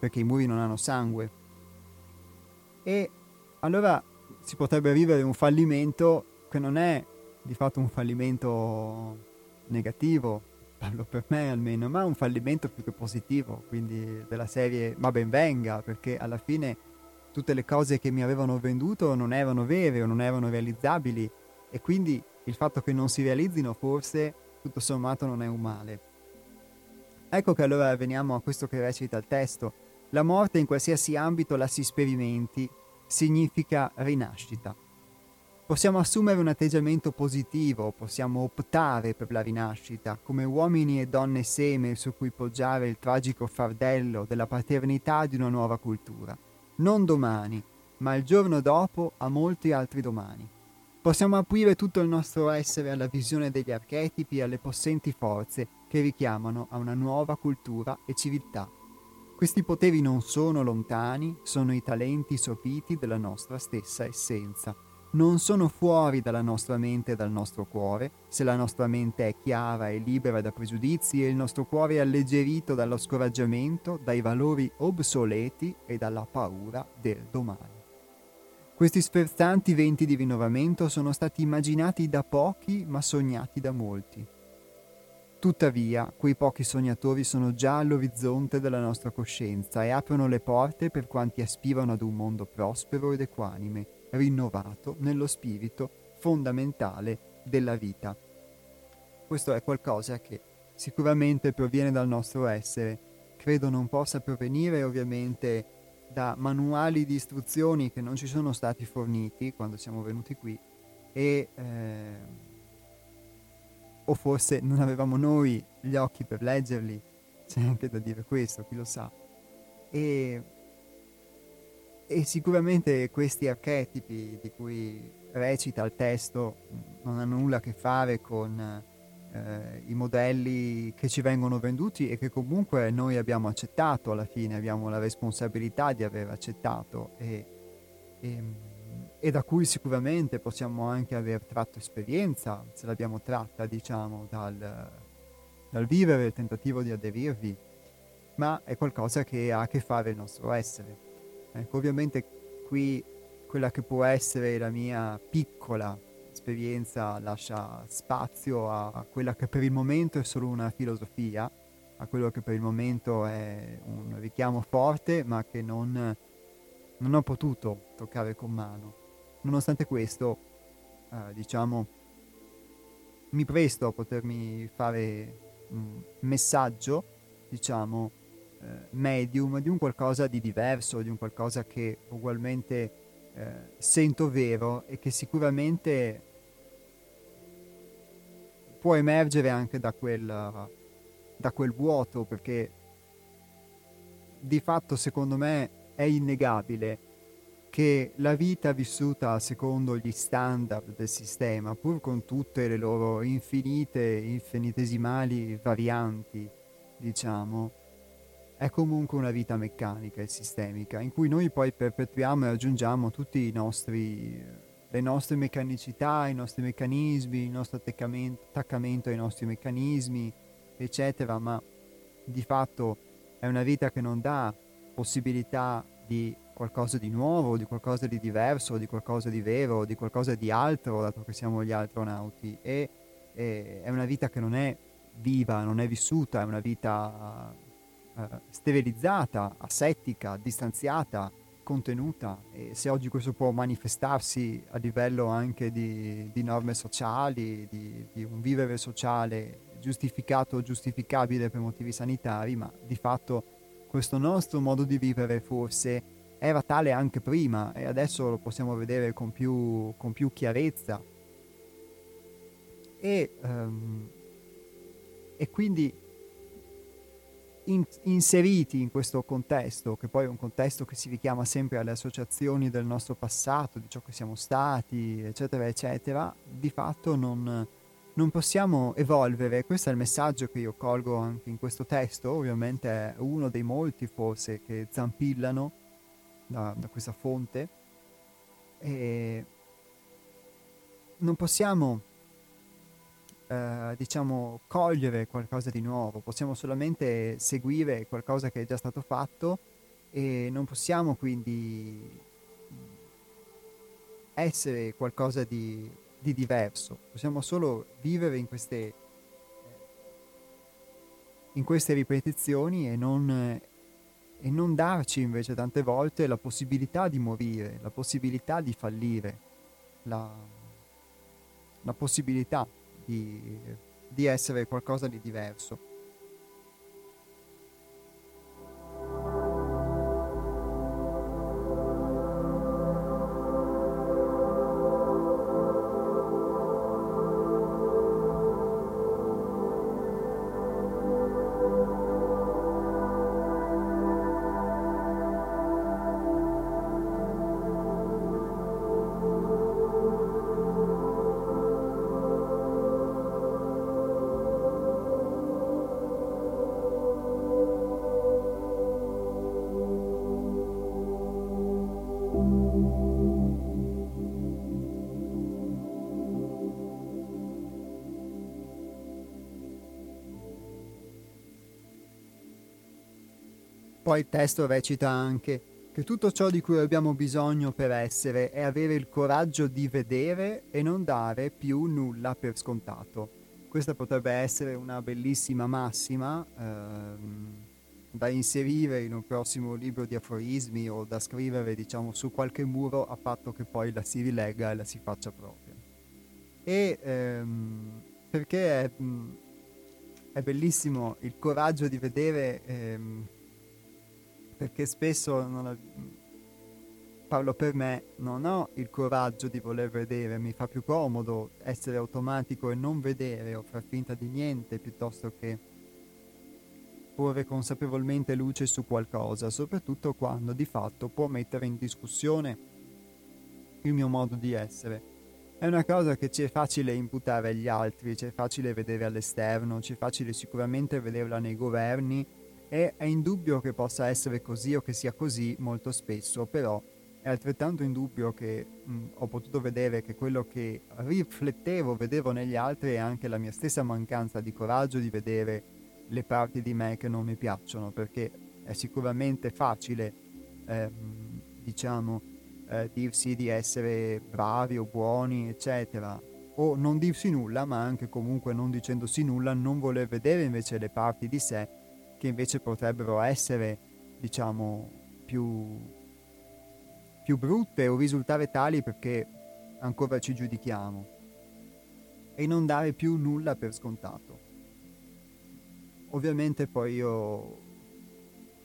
Perché i muri non hanno sangue. E allora... si potrebbe vivere un fallimento che non è di fatto un fallimento negativo, parlo per me almeno, ma un fallimento più che positivo, quindi della serie ma ben venga, perché alla fine tutte le cose che mi avevano venduto non erano vere o non erano realizzabili, e quindi il fatto che non si realizzino forse tutto sommato non è un male. Ecco che allora veniamo a questo che recita il testo: la morte, in qualsiasi ambito la si sperimenti, significa rinascita. Possiamo assumere un atteggiamento positivo, possiamo optare per la rinascita, come uomini e donne seme su cui poggiare il tragico fardello della paternità di una nuova cultura. Non domani, ma il giorno dopo a molti altri domani. Possiamo aprire tutto il nostro essere alla visione degli archetipi e alle possenti forze che richiamano a una nuova cultura e civiltà. Questi poteri non sono lontani, sono i talenti sopiti della nostra stessa essenza. non sono fuori dalla nostra mente e dal nostro cuore, se la nostra mente è chiara e libera da pregiudizi e il nostro cuore è alleggerito dallo scoraggiamento, dai valori obsoleti e dalla paura del domani. Questi sferzanti venti di rinnovamento sono stati immaginati da pochi ma sognati da molti. Tuttavia, quei pochi sognatori sono già all'orizzonte della nostra coscienza e aprono le porte per quanti aspirano ad un mondo prospero ed equanime, rinnovato nello spirito fondamentale della vita. Questo è qualcosa che sicuramente proviene dal nostro essere, credo non possa provenire ovviamente da manuali di istruzioni che non ci sono stati forniti quando siamo venuti qui o forse non avevamo noi gli occhi per leggerli, c'è anche da dire questo, chi lo sa. E sicuramente questi archetipi di cui recita il testo non hanno nulla a che fare con i modelli che ci vengono venduti e che comunque noi abbiamo accettato alla fine, abbiamo la responsabilità di aver accettato e da cui sicuramente possiamo anche aver tratto esperienza, se l'abbiamo tratta diciamo dal vivere, il tentativo di aderirvi, ma è qualcosa che ha a che fare il nostro essere. Ecco, ovviamente qui quella che può essere la mia piccola esperienza lascia spazio a quella che per il momento è solo una filosofia, a quello che per il momento è un richiamo forte ma che non ho potuto toccare con mano. Nonostante questo, diciamo, mi presto a potermi fare un messaggio, diciamo, medium di un qualcosa di diverso, di un qualcosa che ugualmente sento vero e che sicuramente può emergere anche da quel vuoto, perché di fatto secondo me è innegabile che la vita vissuta secondo gli standard del sistema, pur con tutte le loro infinitesimali varianti, diciamo, è comunque una vita meccanica e sistemica in cui noi poi perpetuiamo e aggiungiamo tutti le nostre meccanicità, i nostri meccanismi, il nostro attaccamento ai nostri meccanismi, eccetera, ma di fatto è una vita che non dà possibilità di qualcosa di nuovo, di qualcosa di diverso, di qualcosa di vero, di qualcosa di altro, dato che siamo gli altronauti, e è una vita che non è viva, non è vissuta, è una vita sterilizzata, asettica, distanziata, contenuta, e se oggi questo può manifestarsi a livello anche di norme sociali, di un vivere sociale giustificato o giustificabile per motivi sanitari, ma di fatto questo nostro modo di vivere forse era tale anche prima e adesso lo possiamo vedere con più chiarezza e quindi inseriti in questo contesto, che poi è un contesto che si richiama sempre alle associazioni del nostro passato, di ciò che siamo stati, eccetera, eccetera, di fatto non possiamo evolvere. Questo è il messaggio che io colgo anche in questo testo, ovviamente è uno dei molti forse che zampillano da questa fonte, e non possiamo diciamo cogliere qualcosa di nuovo, possiamo solamente seguire qualcosa che è già stato fatto e non possiamo quindi essere qualcosa di diverso, possiamo solo vivere in queste ripetizioni e non darci invece tante volte la possibilità di morire, la possibilità di fallire, la possibilità di essere qualcosa di diverso. Poi il testo recita anche che tutto ciò di cui abbiamo bisogno per essere è avere il coraggio di vedere e non dare più nulla per scontato. Questa potrebbe essere una bellissima massima da inserire in un prossimo libro di aforismi o da scrivere, diciamo, su qualche muro, a patto che poi la si rilegga e la si faccia propria. E perché è bellissimo il coraggio di vedere, perché spesso parlo per me, non ho il coraggio di voler vedere, mi fa più comodo essere automatico e non vedere o far finta di niente piuttosto che porre consapevolmente luce su qualcosa, soprattutto quando di fatto può mettere in discussione il mio modo di essere. È una cosa che ci è facile imputare agli altri, ci è facile vedere all'esterno, ci è facile sicuramente vederla nei governi, e è indubbio che possa essere così o che sia così molto spesso, però è altrettanto indubbio che ho potuto vedere che quello che vedevo negli altri è anche la mia stessa mancanza di coraggio di vedere le parti di me che non mi piacciono, perché è sicuramente facile, dirsi di essere bravi o buoni, eccetera, o non dirsi nulla, ma anche comunque non dicendosi nulla, non voler vedere invece le parti di sé che invece potrebbero essere, diciamo, più brutte o risultare tali perché ancora ci giudichiamo, e non dare più nulla per scontato. Ovviamente poi io,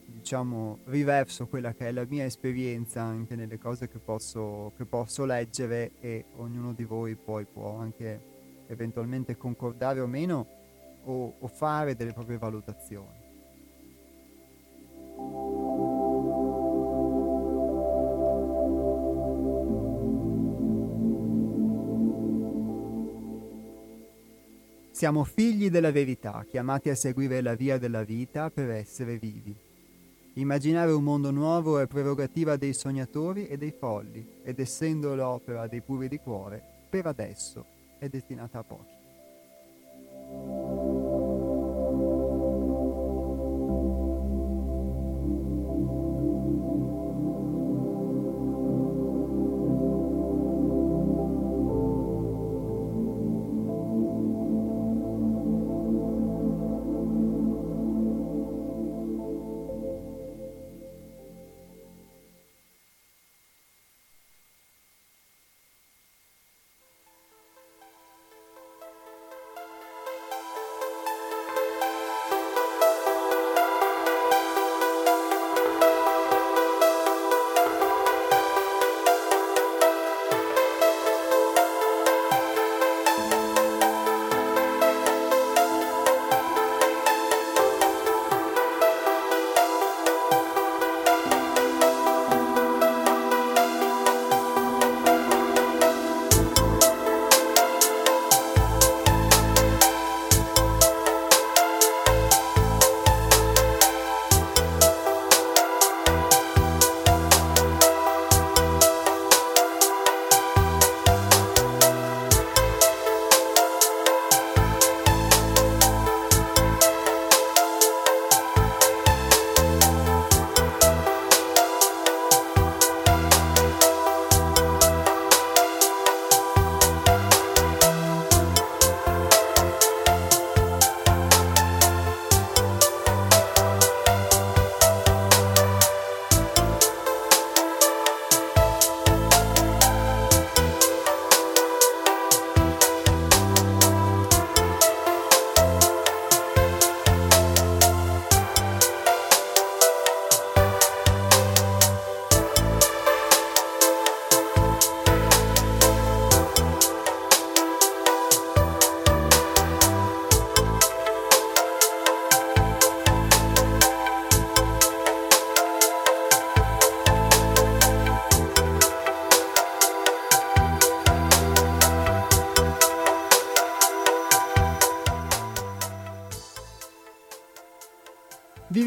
diciamo, riverso quella che è la mia esperienza anche nelle cose che posso leggere, e ognuno di voi poi può anche eventualmente concordare o meno o fare delle proprie valutazioni. Siamo figli della verità, chiamati a seguire la via della vita per essere vivi. Immaginare un mondo nuovo è prerogativa dei sognatori e dei folli, ed essendo l'opera dei puri di cuore, per adesso è destinata a pochi.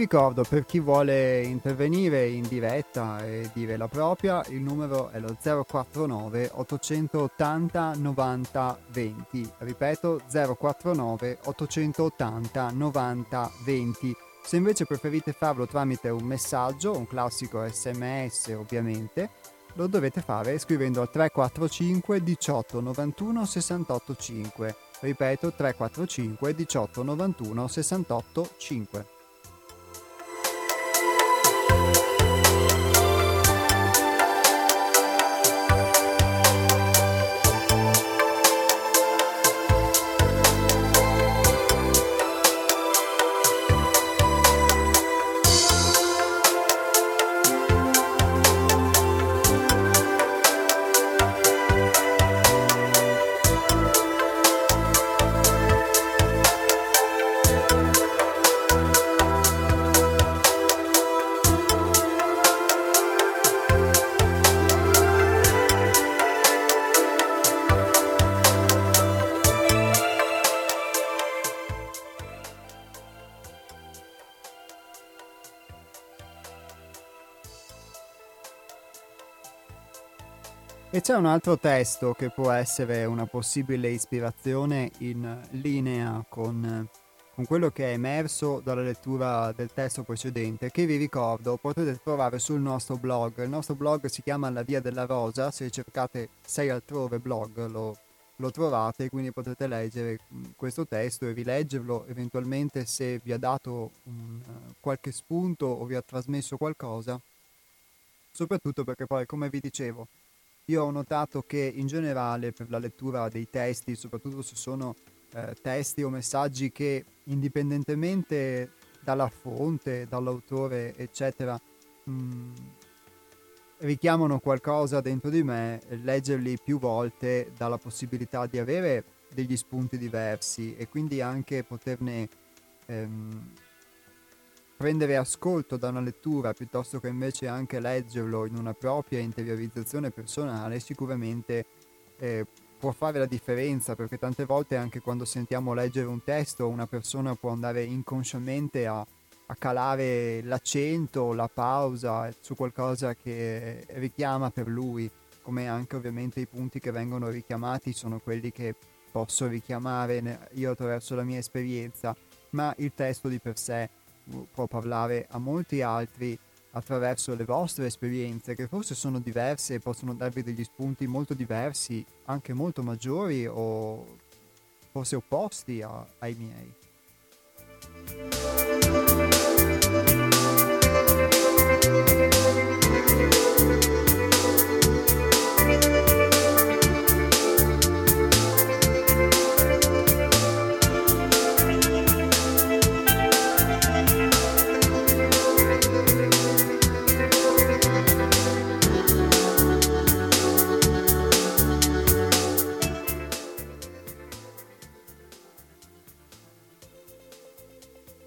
Ricordo, per chi vuole intervenire in diretta e dire la propria, il numero è lo 049 880 90 20. Ripeto, 049 880 90 20. Se invece preferite farlo tramite un messaggio, un classico SMS ovviamente, lo dovete fare scrivendo al 345 18 91 68 5. Ripeto, 345 18 91 68 5. E c'è un altro testo che può essere una possibile ispirazione in linea con quello che è emerso dalla lettura del testo precedente, che vi ricordo potete trovare sul nostro blog. Il nostro blog si chiama La Via della Rosa, se cercate Sei Altrove blog lo trovate, quindi potete leggere questo testo e rileggerlo eventualmente se vi ha dato qualche spunto o vi ha trasmesso qualcosa, soprattutto perché poi, come vi dicevo, io ho notato che in generale per la lettura dei testi, soprattutto se sono testi o messaggi che indipendentemente dalla fonte, dall'autore, eccetera, richiamano qualcosa dentro di me, leggerli più volte dà la possibilità di avere degli spunti diversi e quindi anche poterne prendere ascolto da una lettura piuttosto che invece anche leggerlo in una propria interiorizzazione personale sicuramente può fare la differenza, perché tante volte anche quando sentiamo leggere un testo una persona può andare inconsciamente a calare l'accento, la pausa su qualcosa che richiama per lui, come anche ovviamente i punti che vengono richiamati sono quelli che posso richiamare io attraverso la mia esperienza, ma il testo di per sé può parlare a molti altri attraverso le vostre esperienze, che forse sono diverse e possono darvi degli spunti molto diversi, anche molto maggiori o forse opposti ai miei.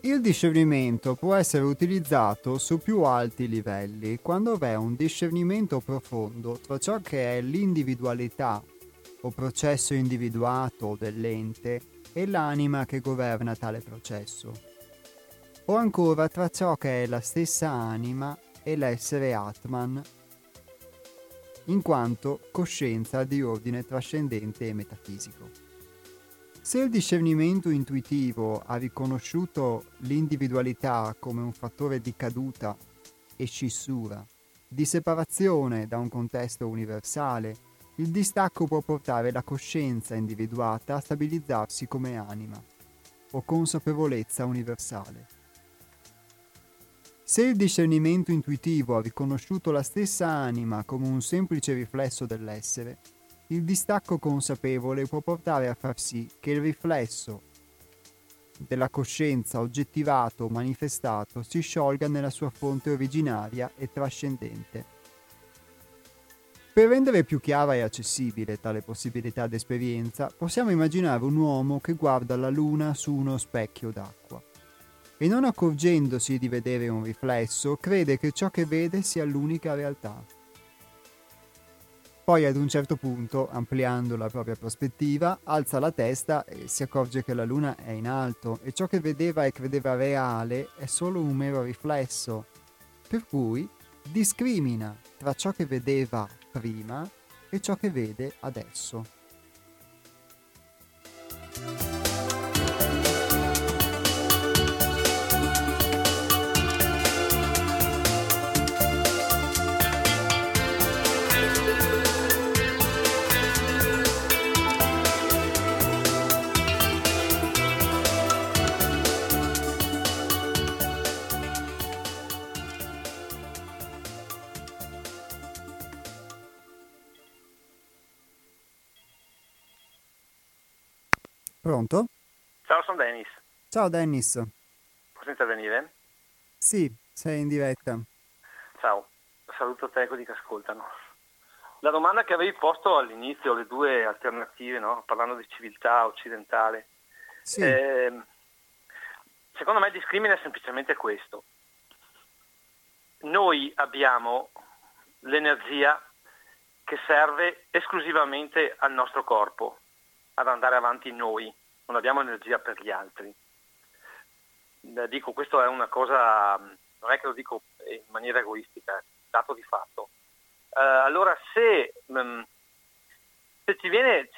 Il discernimento può essere utilizzato su più alti livelli quando v'è un discernimento profondo tra ciò che è l'individualità o processo individuato dell'ente e l'anima che governa tale processo, o ancora tra ciò che è la stessa anima e l'essere Atman, in quanto coscienza di ordine trascendente e metafisico. Se il discernimento intuitivo ha riconosciuto l'individualità come un fattore di caduta e scissura, di separazione da un contesto universale, il distacco può portare la coscienza individuata a stabilizzarsi come anima o consapevolezza universale. Se il discernimento intuitivo ha riconosciuto la stessa anima come un semplice riflesso dell'essere, il distacco consapevole può portare a far sì che il riflesso della coscienza oggettivato o manifestato si sciolga nella sua fonte originaria e trascendente. Per rendere più chiara e accessibile tale possibilità d'esperienza, possiamo immaginare un uomo che guarda la luna su uno specchio d'acqua e, non accorgendosi di vedere un riflesso, crede che ciò che vede sia l'unica realtà. Poi ad un certo punto, ampliando la propria prospettiva, alza la testa e si accorge che la luna è in alto e ciò che vedeva e credeva reale è solo un mero riflesso, per cui discrimina tra ciò che vedeva prima e ciò che vede adesso. Pronto? Ciao, sono Dennis. Ciao Dennis. Posso intervenire? Sì, sei in diretta. Ciao, saluto te e quelli che ascoltano. La domanda che avevi posto all'inizio, le due alternative, no? Parlando di civiltà occidentale. Sì. Secondo me il discrimine è semplicemente questo. Noi abbiamo l'energia che serve esclusivamente al nostro corpo, ad andare avanti noi, non abbiamo energia per gli altri. Dico, questo è una cosa, non è che lo dico in maniera egoistica, è dato di fatto. Allora se ci viene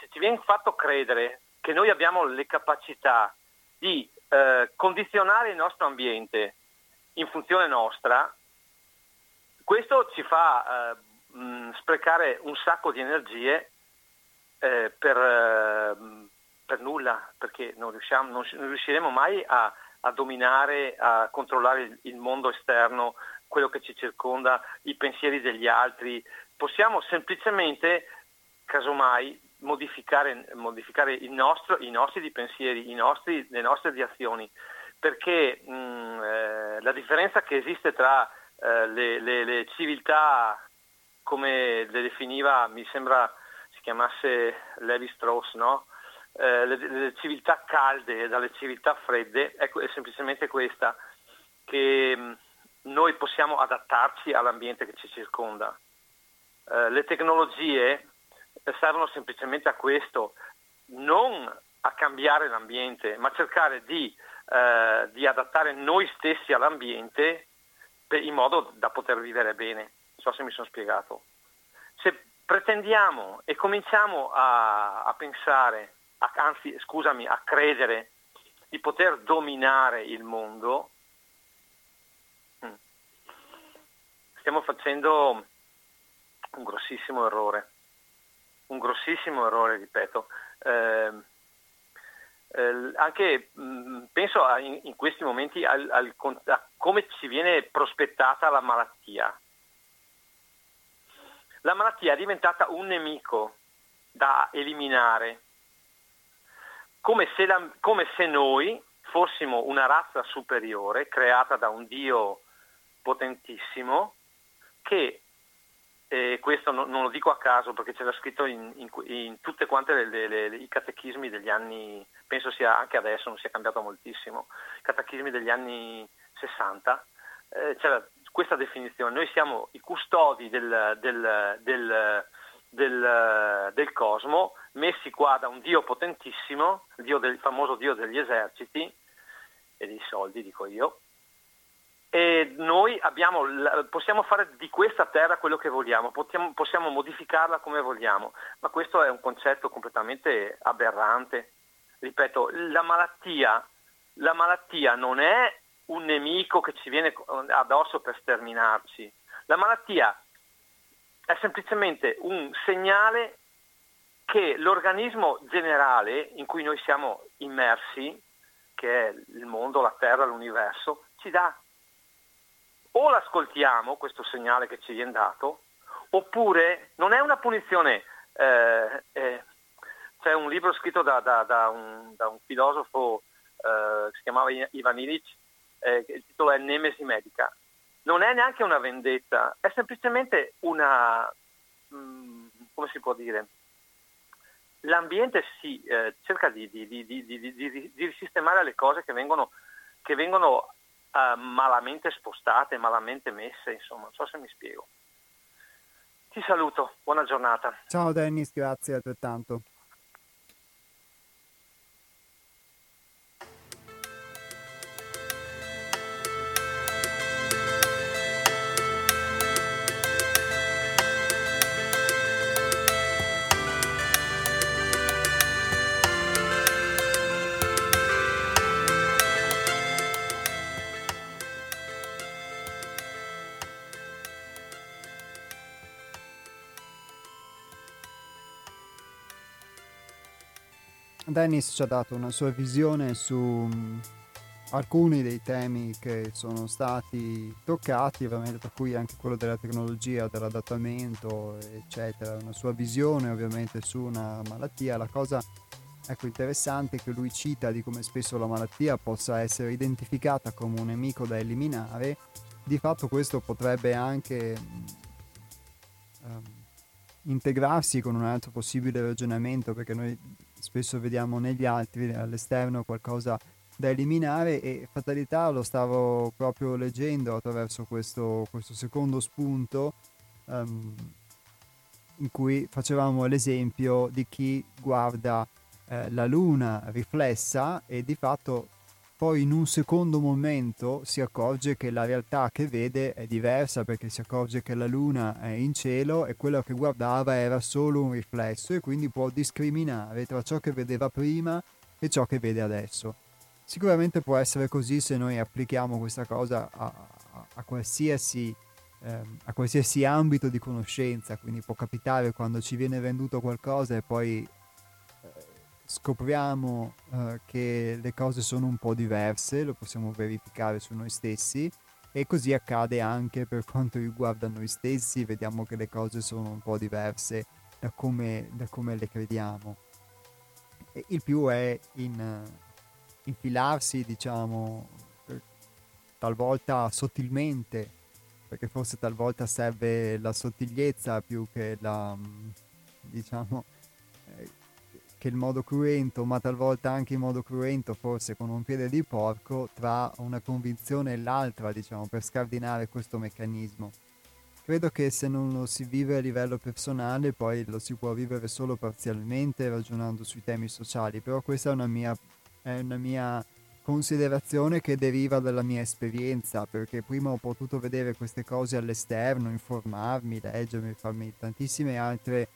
fatto credere che noi abbiamo le capacità di condizionare il nostro ambiente in funzione nostra, questo ci fa sprecare un sacco di energie per nulla, perché non riusciremo mai a dominare, a controllare il mondo esterno, quello che ci circonda, i pensieri degli altri. Possiamo semplicemente, casomai, modificare le nostre di azioni, perché la differenza che esiste tra le civiltà, come le definiva, mi sembra si chiamasse Levi-Strauss, no? Le civiltà calde dalle civiltà fredde, ecco, è semplicemente questa, che noi possiamo adattarci all'ambiente che ci circonda. Le tecnologie servono semplicemente a questo, non a cambiare l'ambiente, ma cercare di adattare noi stessi all'ambiente in modo da poter vivere bene. Non so se mi sono spiegato. Se pretendiamo e cominciamo a pensare, a credere di poter dominare il mondo, stiamo facendo un grossissimo errore, ripeto. Anche penso in questi momenti a come ci viene prospettata la malattia. La malattia è diventata un nemico da eliminare, come se noi fossimo una razza superiore creata da un Dio potentissimo che, questo non lo dico a caso perché c'era scritto in tutte quante i catechismi degli anni, penso sia anche adesso, non sia cambiato moltissimo, i catechismi degli anni 60, c'era questa definizione: noi siamo i custodi del cosmo, messi qua da un Dio potentissimo, il famoso Dio degli eserciti e dei soldi, dico io, e noi possiamo fare di questa terra quello che vogliamo, possiamo modificarla come vogliamo, ma questo è un concetto completamente aberrante. Ripeto, la malattia non è un nemico che ci viene addosso per sterminarci, la malattia è semplicemente un segnale che l'organismo generale in cui noi siamo immersi, che è il mondo, la terra, l'universo, ci dà. O l'ascoltiamo, questo segnale che ci viene dato, oppure non è una punizione. C'è un libro scritto da un filosofo che si chiamava Ivan Illich, il titolo è Nemesi Medica. Non è neanche una vendetta, è semplicemente una... come si può dire? L'ambiente si cerca di risistemare le cose che vengono malamente spostate, malamente messe, insomma, non so se mi spiego. Ti saluto, buona giornata. Ciao Dennis, grazie altrettanto. Dennis ci ha dato una sua visione su alcuni dei temi che sono stati toccati, ovviamente tra cui anche quello della tecnologia, dell'adattamento, eccetera, una sua visione ovviamente su una malattia. La cosa Ecco, interessante che lui cita di come spesso la malattia possa essere identificata come un nemico da eliminare. Di fatto questo potrebbe anche integrarsi con un altro possibile ragionamento, perché noi spesso vediamo negli altri, all'esterno, qualcosa da eliminare, e fatalità lo stavo proprio leggendo attraverso questo secondo spunto, in cui facevamo l'esempio di chi guarda la luna riflessa e di fatto poi in un secondo momento si accorge che la realtà che vede è diversa, perché si accorge che la luna è in cielo e quello che guardava era solo un riflesso, e quindi può discriminare tra ciò che vedeva prima e ciò che vede adesso. Sicuramente può essere così se noi applichiamo questa cosa a qualsiasi ambito di conoscenza, quindi può capitare quando ci viene venduto qualcosa e poi scopriamo che le cose sono un po' diverse, lo possiamo verificare su noi stessi, e così accade anche per quanto riguarda noi stessi, vediamo che le cose sono un po' diverse da come le crediamo. E il più è infilarsi, diciamo, talvolta sottilmente, perché forse talvolta serve la sottigliezza più che la, diciamo, che il modo cruento, ma talvolta anche in modo cruento, forse con un piede di porco, tra una convinzione e l'altra, diciamo, per scardinare questo meccanismo. Credo che se non lo si vive a livello personale, poi lo si può vivere solo parzialmente ragionando sui temi sociali, però questa è una mia considerazione che deriva dalla mia esperienza, perché prima ho potuto vedere queste cose all'esterno, informarmi, leggermi, farmi tantissime altre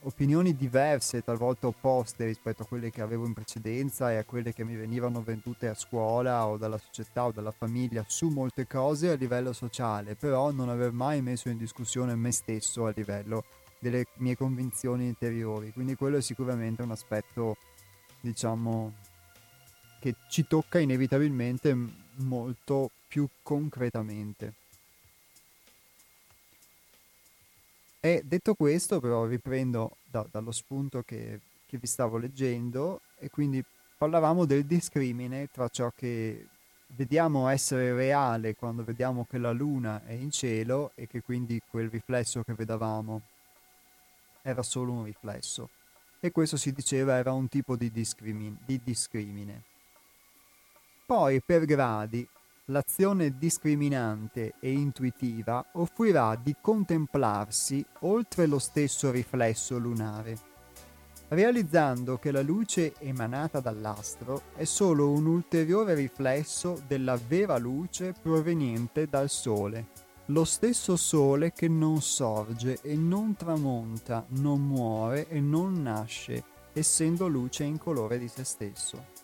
opinioni diverse, talvolta opposte rispetto a quelle che avevo in precedenza e a quelle che mi venivano vendute a scuola o dalla società o dalla famiglia, su molte cose a livello sociale, però non aver mai messo in discussione me stesso a livello delle mie convinzioni interiori. Quindi quello è sicuramente un aspetto, diciamo, che ci tocca inevitabilmente molto più concretamente. E detto questo, però, riprendo dallo spunto che vi stavo leggendo, e quindi parlavamo del discrimine tra ciò che vediamo essere reale quando vediamo che la luna è in cielo e che quindi quel riflesso che vedevamo era solo un riflesso. E questo, si diceva, era un tipo di discrimine. Poi, per gradi, l'azione discriminante e intuitiva offrirà di contemplarsi oltre lo stesso riflesso lunare, realizzando che la luce emanata dall'astro è solo un ulteriore riflesso della vera luce proveniente dal Sole, lo stesso Sole che non sorge e non tramonta, non muore e non nasce, essendo luce incolore di se stesso.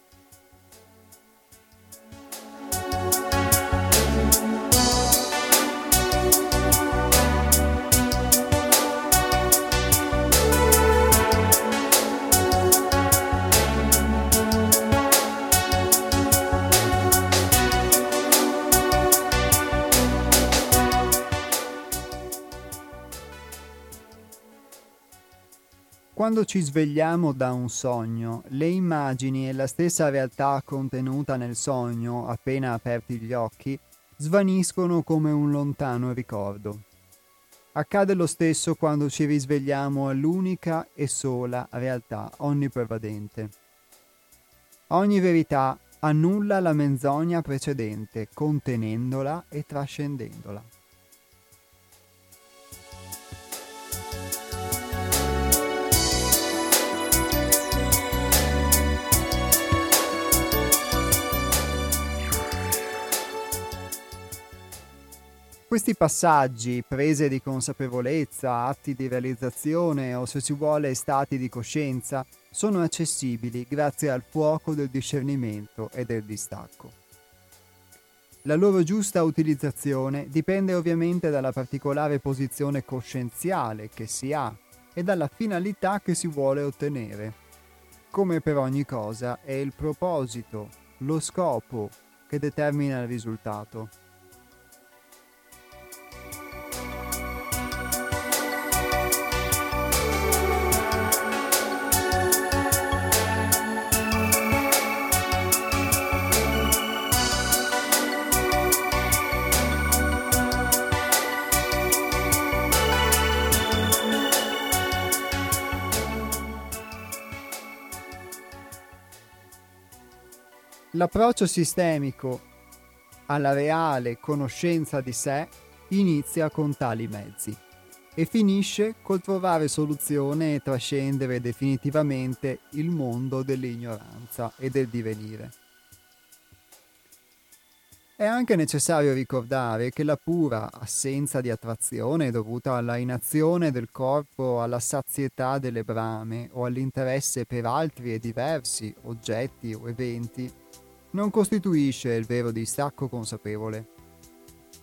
Quando ci svegliamo da un sogno, le immagini e la stessa realtà contenuta nel sogno, appena aperti gli occhi, svaniscono come un lontano ricordo. Accade lo stesso quando ci risvegliamo all'unica e sola realtà onnipervadente. Ogni verità annulla la menzogna precedente, contenendola e trascendendola. Questi passaggi, prese di consapevolezza, atti di realizzazione o, se si vuole, stati di coscienza, sono accessibili grazie al fuoco del discernimento e del distacco. La loro giusta utilizzazione dipende ovviamente dalla particolare posizione coscienziale che si ha e dalla finalità che si vuole ottenere. Come per ogni cosa, è il proposito, lo scopo, che determina il risultato. L'approccio sistemico alla reale conoscenza di sé inizia con tali mezzi e finisce col trovare soluzione e trascendere definitivamente il mondo dell'ignoranza e del divenire. È anche necessario ricordare che la pura assenza di attrazione dovuta alla inazione del corpo, alla sazietà delle brame o all'interesse per altri e diversi oggetti o eventi non costituisce il vero distacco consapevole.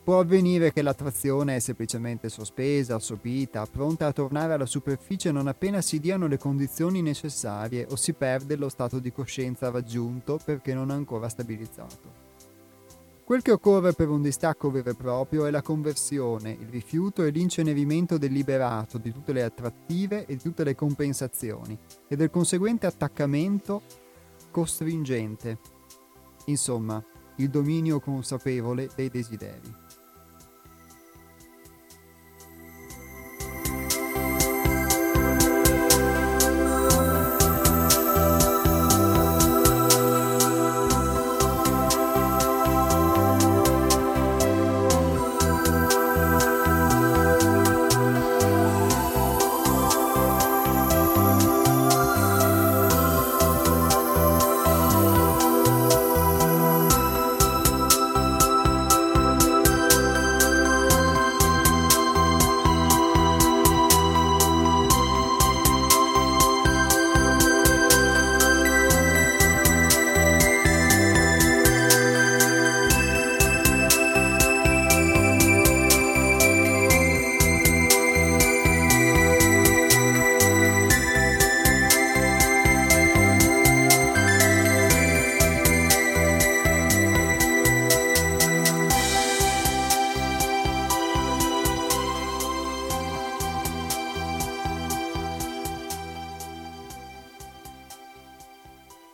Può avvenire che l'attrazione è semplicemente sospesa, assorbita, pronta a tornare alla superficie non appena si diano le condizioni necessarie o si perde lo stato di coscienza raggiunto perché non ancora stabilizzato. Quel che occorre per un distacco vero e proprio è la conversione, il rifiuto e l'incenerimento deliberato di tutte le attrattive e di tutte le compensazioni e del conseguente attaccamento costringente, insomma, il dominio consapevole dei desideri.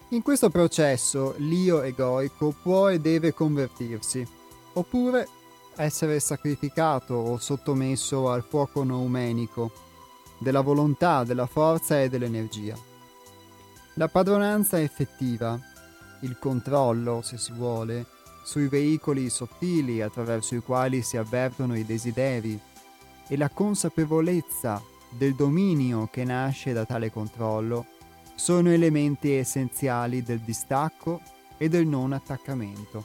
In questo processo l'io egoico può e deve convertirsi, oppure essere sacrificato o sottomesso al fuoco noumenico, della volontà, della forza e dell'energia. La padronanza effettiva, il controllo, se si vuole, sui veicoli sottili attraverso i quali si avvertono i desideri e la consapevolezza del dominio che nasce da tale controllo sono elementi essenziali del distacco e del non attaccamento.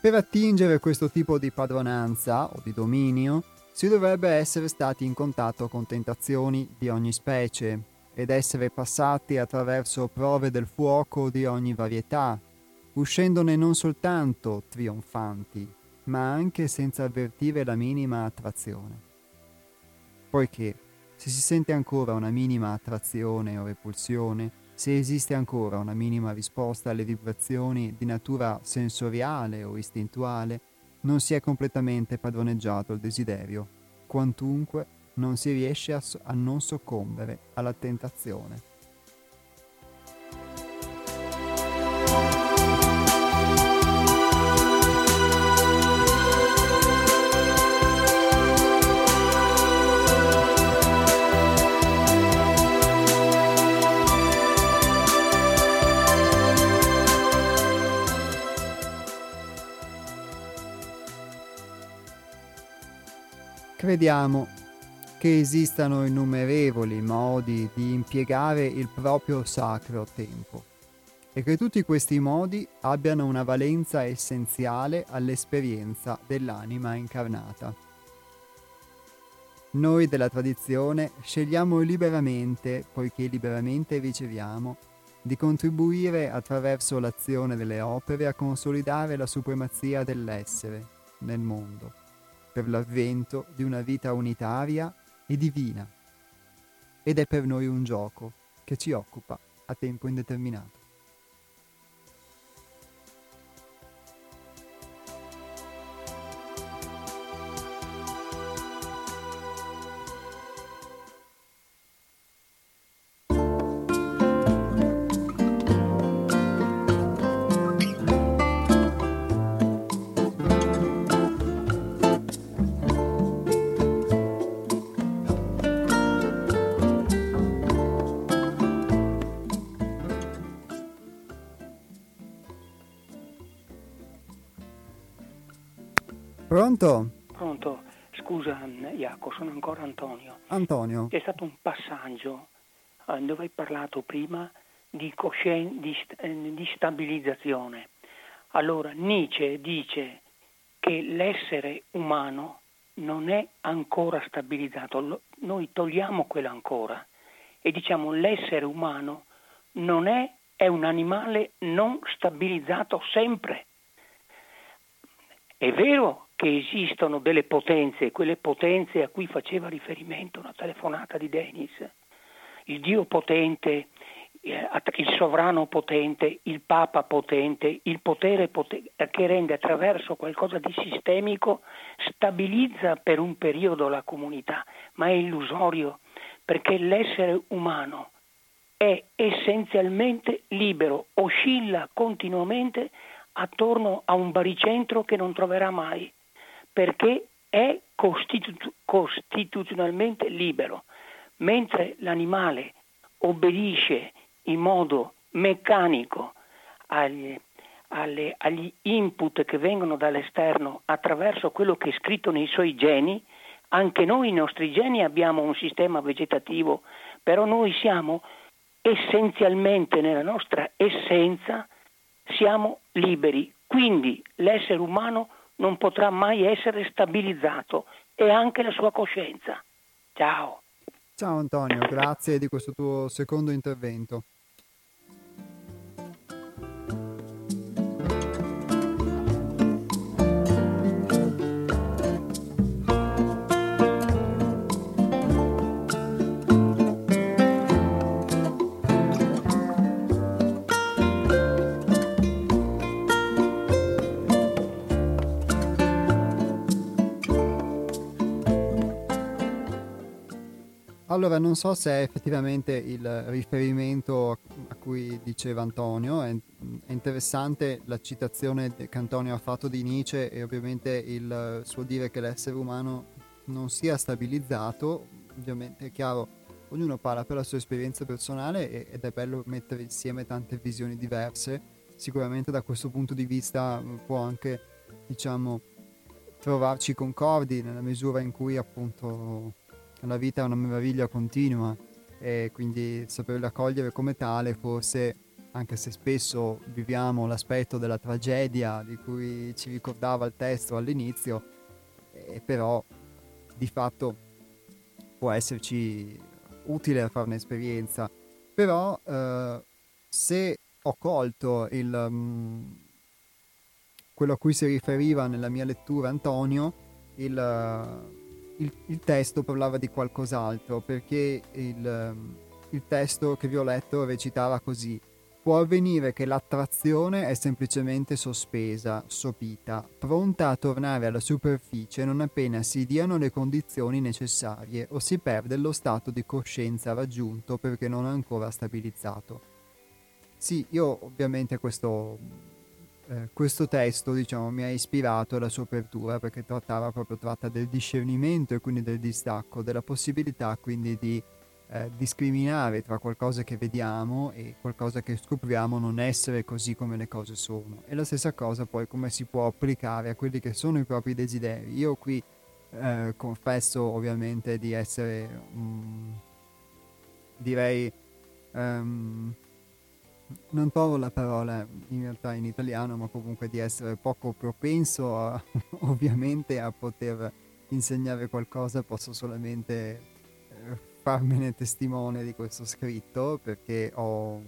Per attingere questo tipo di padronanza o di dominio, si dovrebbe essere stati in contatto con tentazioni di ogni specie ed essere passati attraverso prove del fuoco di ogni varietà, uscendone non soltanto trionfanti, ma anche senza avvertire la minima attrazione. Poiché, se si sente ancora una minima attrazione o repulsione, se esiste ancora una minima risposta alle vibrazioni di natura sensoriale o istintuale, non si è completamente padroneggiato il desiderio, quantunque non si riesce a non soccombere alla tentazione. Crediamo che esistano innumerevoli modi di impiegare il proprio sacro tempo e che tutti questi modi abbiano una valenza essenziale all'esperienza dell'anima incarnata. Noi della tradizione scegliamo liberamente, poiché liberamente riceviamo, di contribuire attraverso l'azione delle opere a consolidare la supremazia dell'essere nel mondo, per l'avvento di una vita unitaria e divina, ed è per noi un gioco che ci occupa a tempo indeterminato. Pronto? Pronto. Scusa Iaco, sono ancora Antonio. Antonio. C'è stato un passaggio dove hai parlato prima di stabilizzazione. Allora Nietzsche dice che l'essere umano non è ancora stabilizzato, noi togliamo quello ancora e diciamo l'essere umano non è un animale non stabilizzato sempre. È vero che esistono delle potenze, quelle potenze a cui faceva riferimento una telefonata di Denis, il Dio potente, il sovrano potente, il Papa potente, il potere potente, che rende attraverso qualcosa di sistemico, stabilizza per un periodo la comunità, ma è illusorio, perché l'essere umano è essenzialmente libero, oscilla continuamente attorno a un baricentro che non troverà mai, perché è costituzionalmente libero, mentre l'animale obbedisce in modo meccanico agli input che vengono dall'esterno attraverso quello che è scritto nei suoi geni. Anche noi, i nostri geni, abbiamo un sistema vegetativo, però noi siamo essenzialmente, nella nostra essenza, siamo liberi. Quindi l'essere umano non potrà mai essere stabilizzato, e anche la sua coscienza. Ciao. Ciao Antonio, grazie di questo tuo secondo intervento. Allora, non so se è effettivamente il riferimento a cui diceva Antonio, è interessante la citazione che Antonio ha fatto di Nietzsche e ovviamente il suo dire che l'essere umano non sia stabilizzato. Ovviamente è chiaro, ognuno parla per la sua esperienza personale ed è bello mettere insieme tante visioni diverse. Sicuramente da questo punto di vista può anche, diciamo, trovarci concordi nella misura in cui appunto la vita è una meraviglia continua e quindi saperla cogliere come tale, forse, anche se spesso viviamo l'aspetto della tragedia di cui ci ricordava il testo all'inizio, però di fatto può esserci utile a fare un'esperienza. Però se ho colto quello a cui si riferiva nella mia lettura Antonio, il testo parlava di qualcos'altro, perché il testo che vi ho letto recitava così: può avvenire che l'attrazione è semplicemente sospesa, sopita, pronta a tornare alla superficie non appena si diano le condizioni necessarie o si perde lo stato di coscienza raggiunto perché non ancora stabilizzato. Sì, io ovviamente questo testo, diciamo, mi ha ispirato alla sua apertura, perché tratta del discernimento e quindi del distacco, della possibilità quindi di discriminare tra qualcosa che vediamo e qualcosa che scopriamo non essere così come le cose sono. E la stessa cosa poi come si può applicare a quelli che sono i propri desideri. Io qui confesso ovviamente di essere non trovo la parola in realtà in italiano, ma comunque di essere poco propenso ovviamente a poter insegnare qualcosa. Posso solamente farmene testimone di questo scritto, perché ho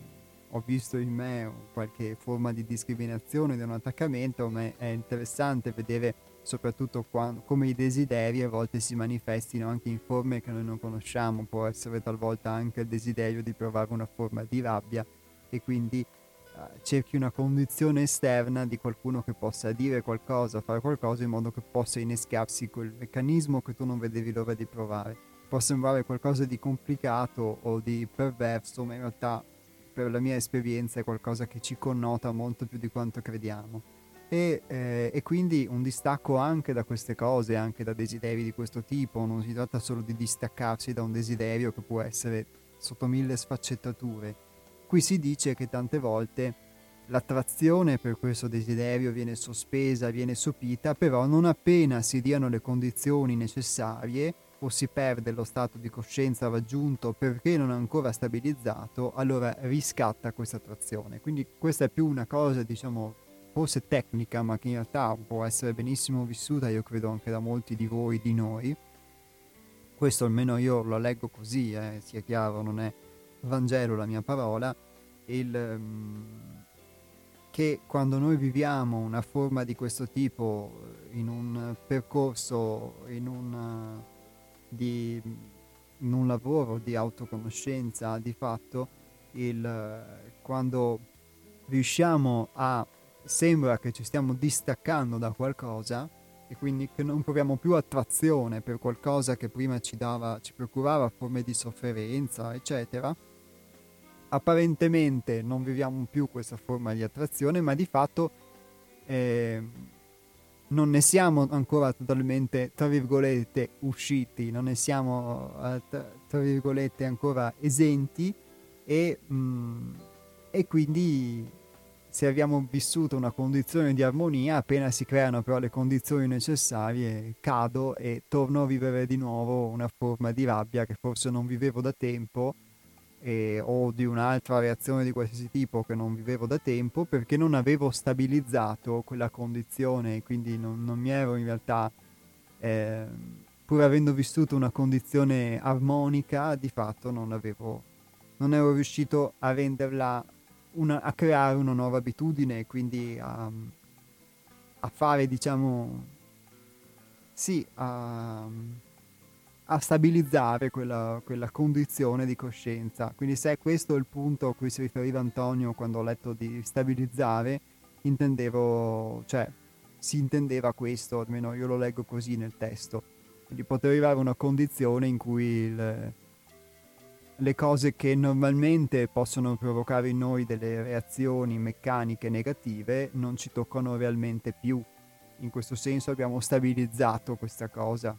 visto in me qualche forma di discriminazione, di un attaccamento, ma è interessante vedere soprattutto come i desideri a volte si manifestino anche in forme che noi non conosciamo. Può essere talvolta anche il desiderio di provare una forma di rabbia, e quindi cerchi una condizione esterna di qualcuno che possa dire qualcosa, fare qualcosa, in modo che possa innescarsi quel meccanismo che tu non vedevi l'ora di provare. Può sembrare qualcosa di complicato o di perverso, ma in realtà per la mia esperienza è qualcosa che ci connota molto più di quanto crediamo, e quindi un distacco anche da queste cose, anche da desideri di questo tipo. Non si tratta solo di distaccarsi da un desiderio che può essere sotto mille sfaccettature. Qui si dice che tante volte L'attrazione per questo desiderio viene sospesa, viene sopita, però non appena si diano le condizioni necessarie o si perde lo stato di coscienza raggiunto perché non ancora stabilizzato, allora riscatta questa attrazione. Quindi questa è più una cosa, diciamo, forse tecnica, ma che in realtà può essere benissimo vissuta, io credo, anche da molti di voi, di noi. Questo almeno io lo leggo così, sia chiaro, non è Vangelo la mia parola, che quando noi viviamo una forma di questo tipo in un percorso, in un lavoro di autoconoscenza, di fatto, quando riusciamo sembra che ci stiamo distaccando da qualcosa e quindi che non proviamo più attrazione per qualcosa che prima ci procurava forme di sofferenza, eccetera, apparentemente non viviamo più questa forma di attrazione, ma di fatto non ne siamo ancora totalmente, tra virgolette, usciti, non ne siamo, tra virgolette, ancora esenti e quindi, se abbiamo vissuto una condizione di armonia, appena si creano però le condizioni necessarie, cado e torno a vivere di nuovo una forma di rabbia che forse non vivevo da tempo, o di un'altra reazione di qualsiasi tipo che non vivevo da tempo, perché non avevo stabilizzato quella condizione, quindi non mi ero in realtà, pur avendo vissuto una condizione armonica, di fatto non ero riuscito a renderla, a creare una nuova abitudine, quindi a fare, diciamo, sì, a stabilizzare quella condizione di coscienza. Quindi, se questo è il punto a cui si riferiva Antonio quando ho letto di stabilizzare, si intendeva questo, almeno io lo leggo così nel testo, di poter arrivare a una condizione in cui le cose che normalmente possono provocare in noi delle reazioni meccaniche negative non ci toccano realmente più. In questo senso abbiamo stabilizzato questa cosa.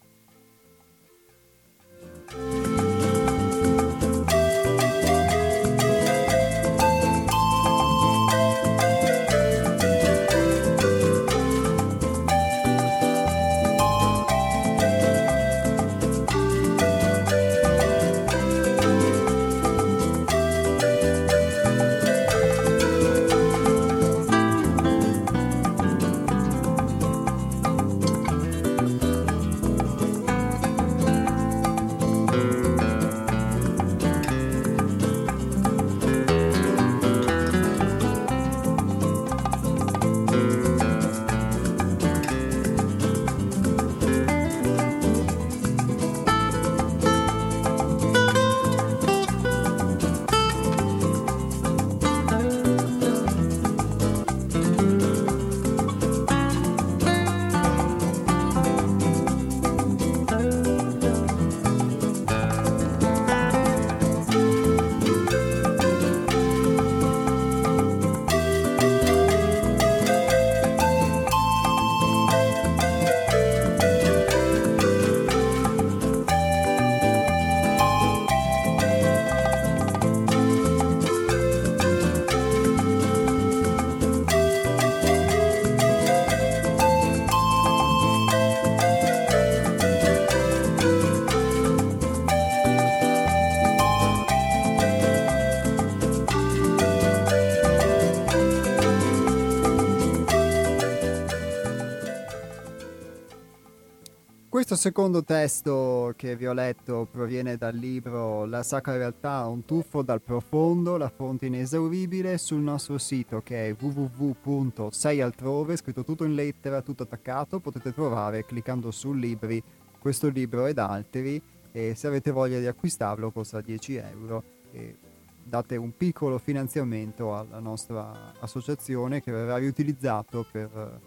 Questo secondo testo che vi ho letto proviene dal libro La sacra realtà: un tuffo dal profondo, la fonte inesauribile, sul nostro sito che è www.seialtrove, scritto tutto in lettera, tutto attaccato. Potete trovare, cliccando su libri, questo libro ed altri, e se avete voglia di acquistarlo costa €10 e date un piccolo finanziamento alla nostra associazione, che verrà riutilizzato per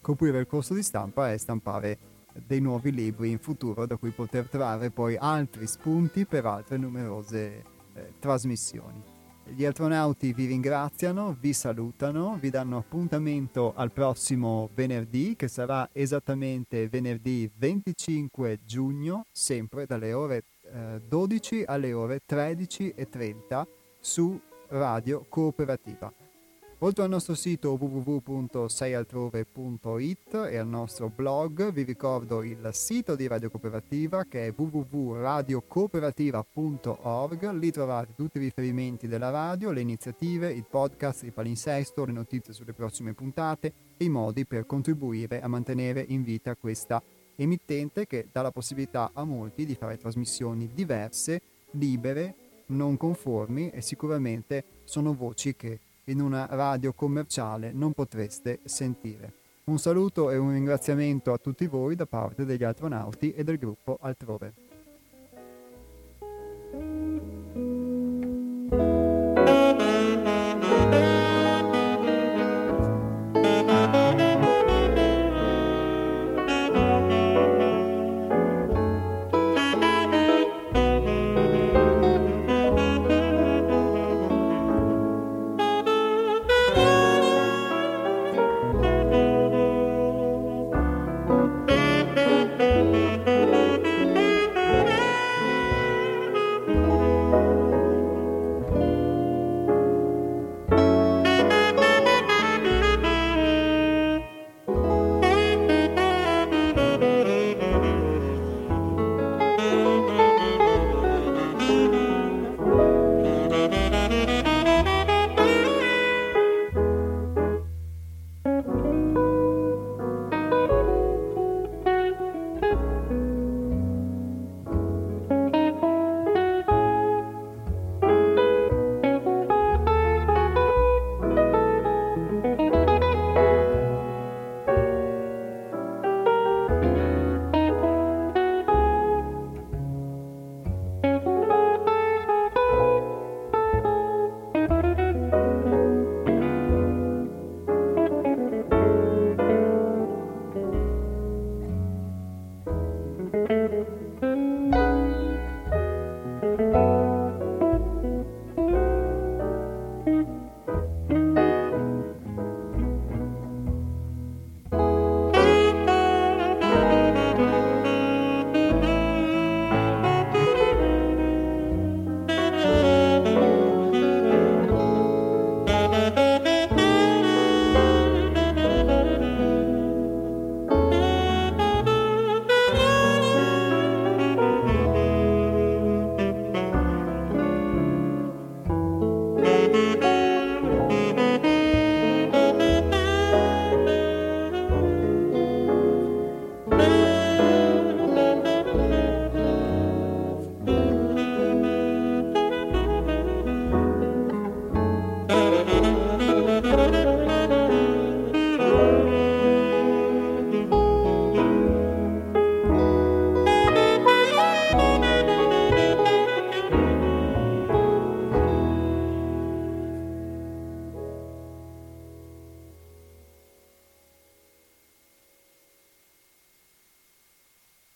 coprire il costo di stampa e stampare dei nuovi libri in futuro, da cui poter trarre poi altri spunti per altre numerose trasmissioni. Gli Altronauti vi ringraziano, vi salutano, vi danno appuntamento al prossimo venerdì, che sarà esattamente venerdì 25 giugno, sempre dalle ore 12 alle ore 13:30 su Radio Cooperativa. Oltre al nostro sito www.seialtrove.it e al nostro blog, vi ricordo il sito di Radio Cooperativa che è www.radiocooperativa.org. Lì trovate tutti i riferimenti della radio, le iniziative, il podcast, il palinsesto, le notizie sulle prossime puntate e i modi per contribuire a mantenere in vita questa emittente che dà la possibilità a molti di fare trasmissioni diverse, libere, non conformi, e sicuramente sono voci che in una radio commerciale non potreste sentire. Un saluto e un ringraziamento a tutti voi da parte degli Altronauti e del gruppo Altrove.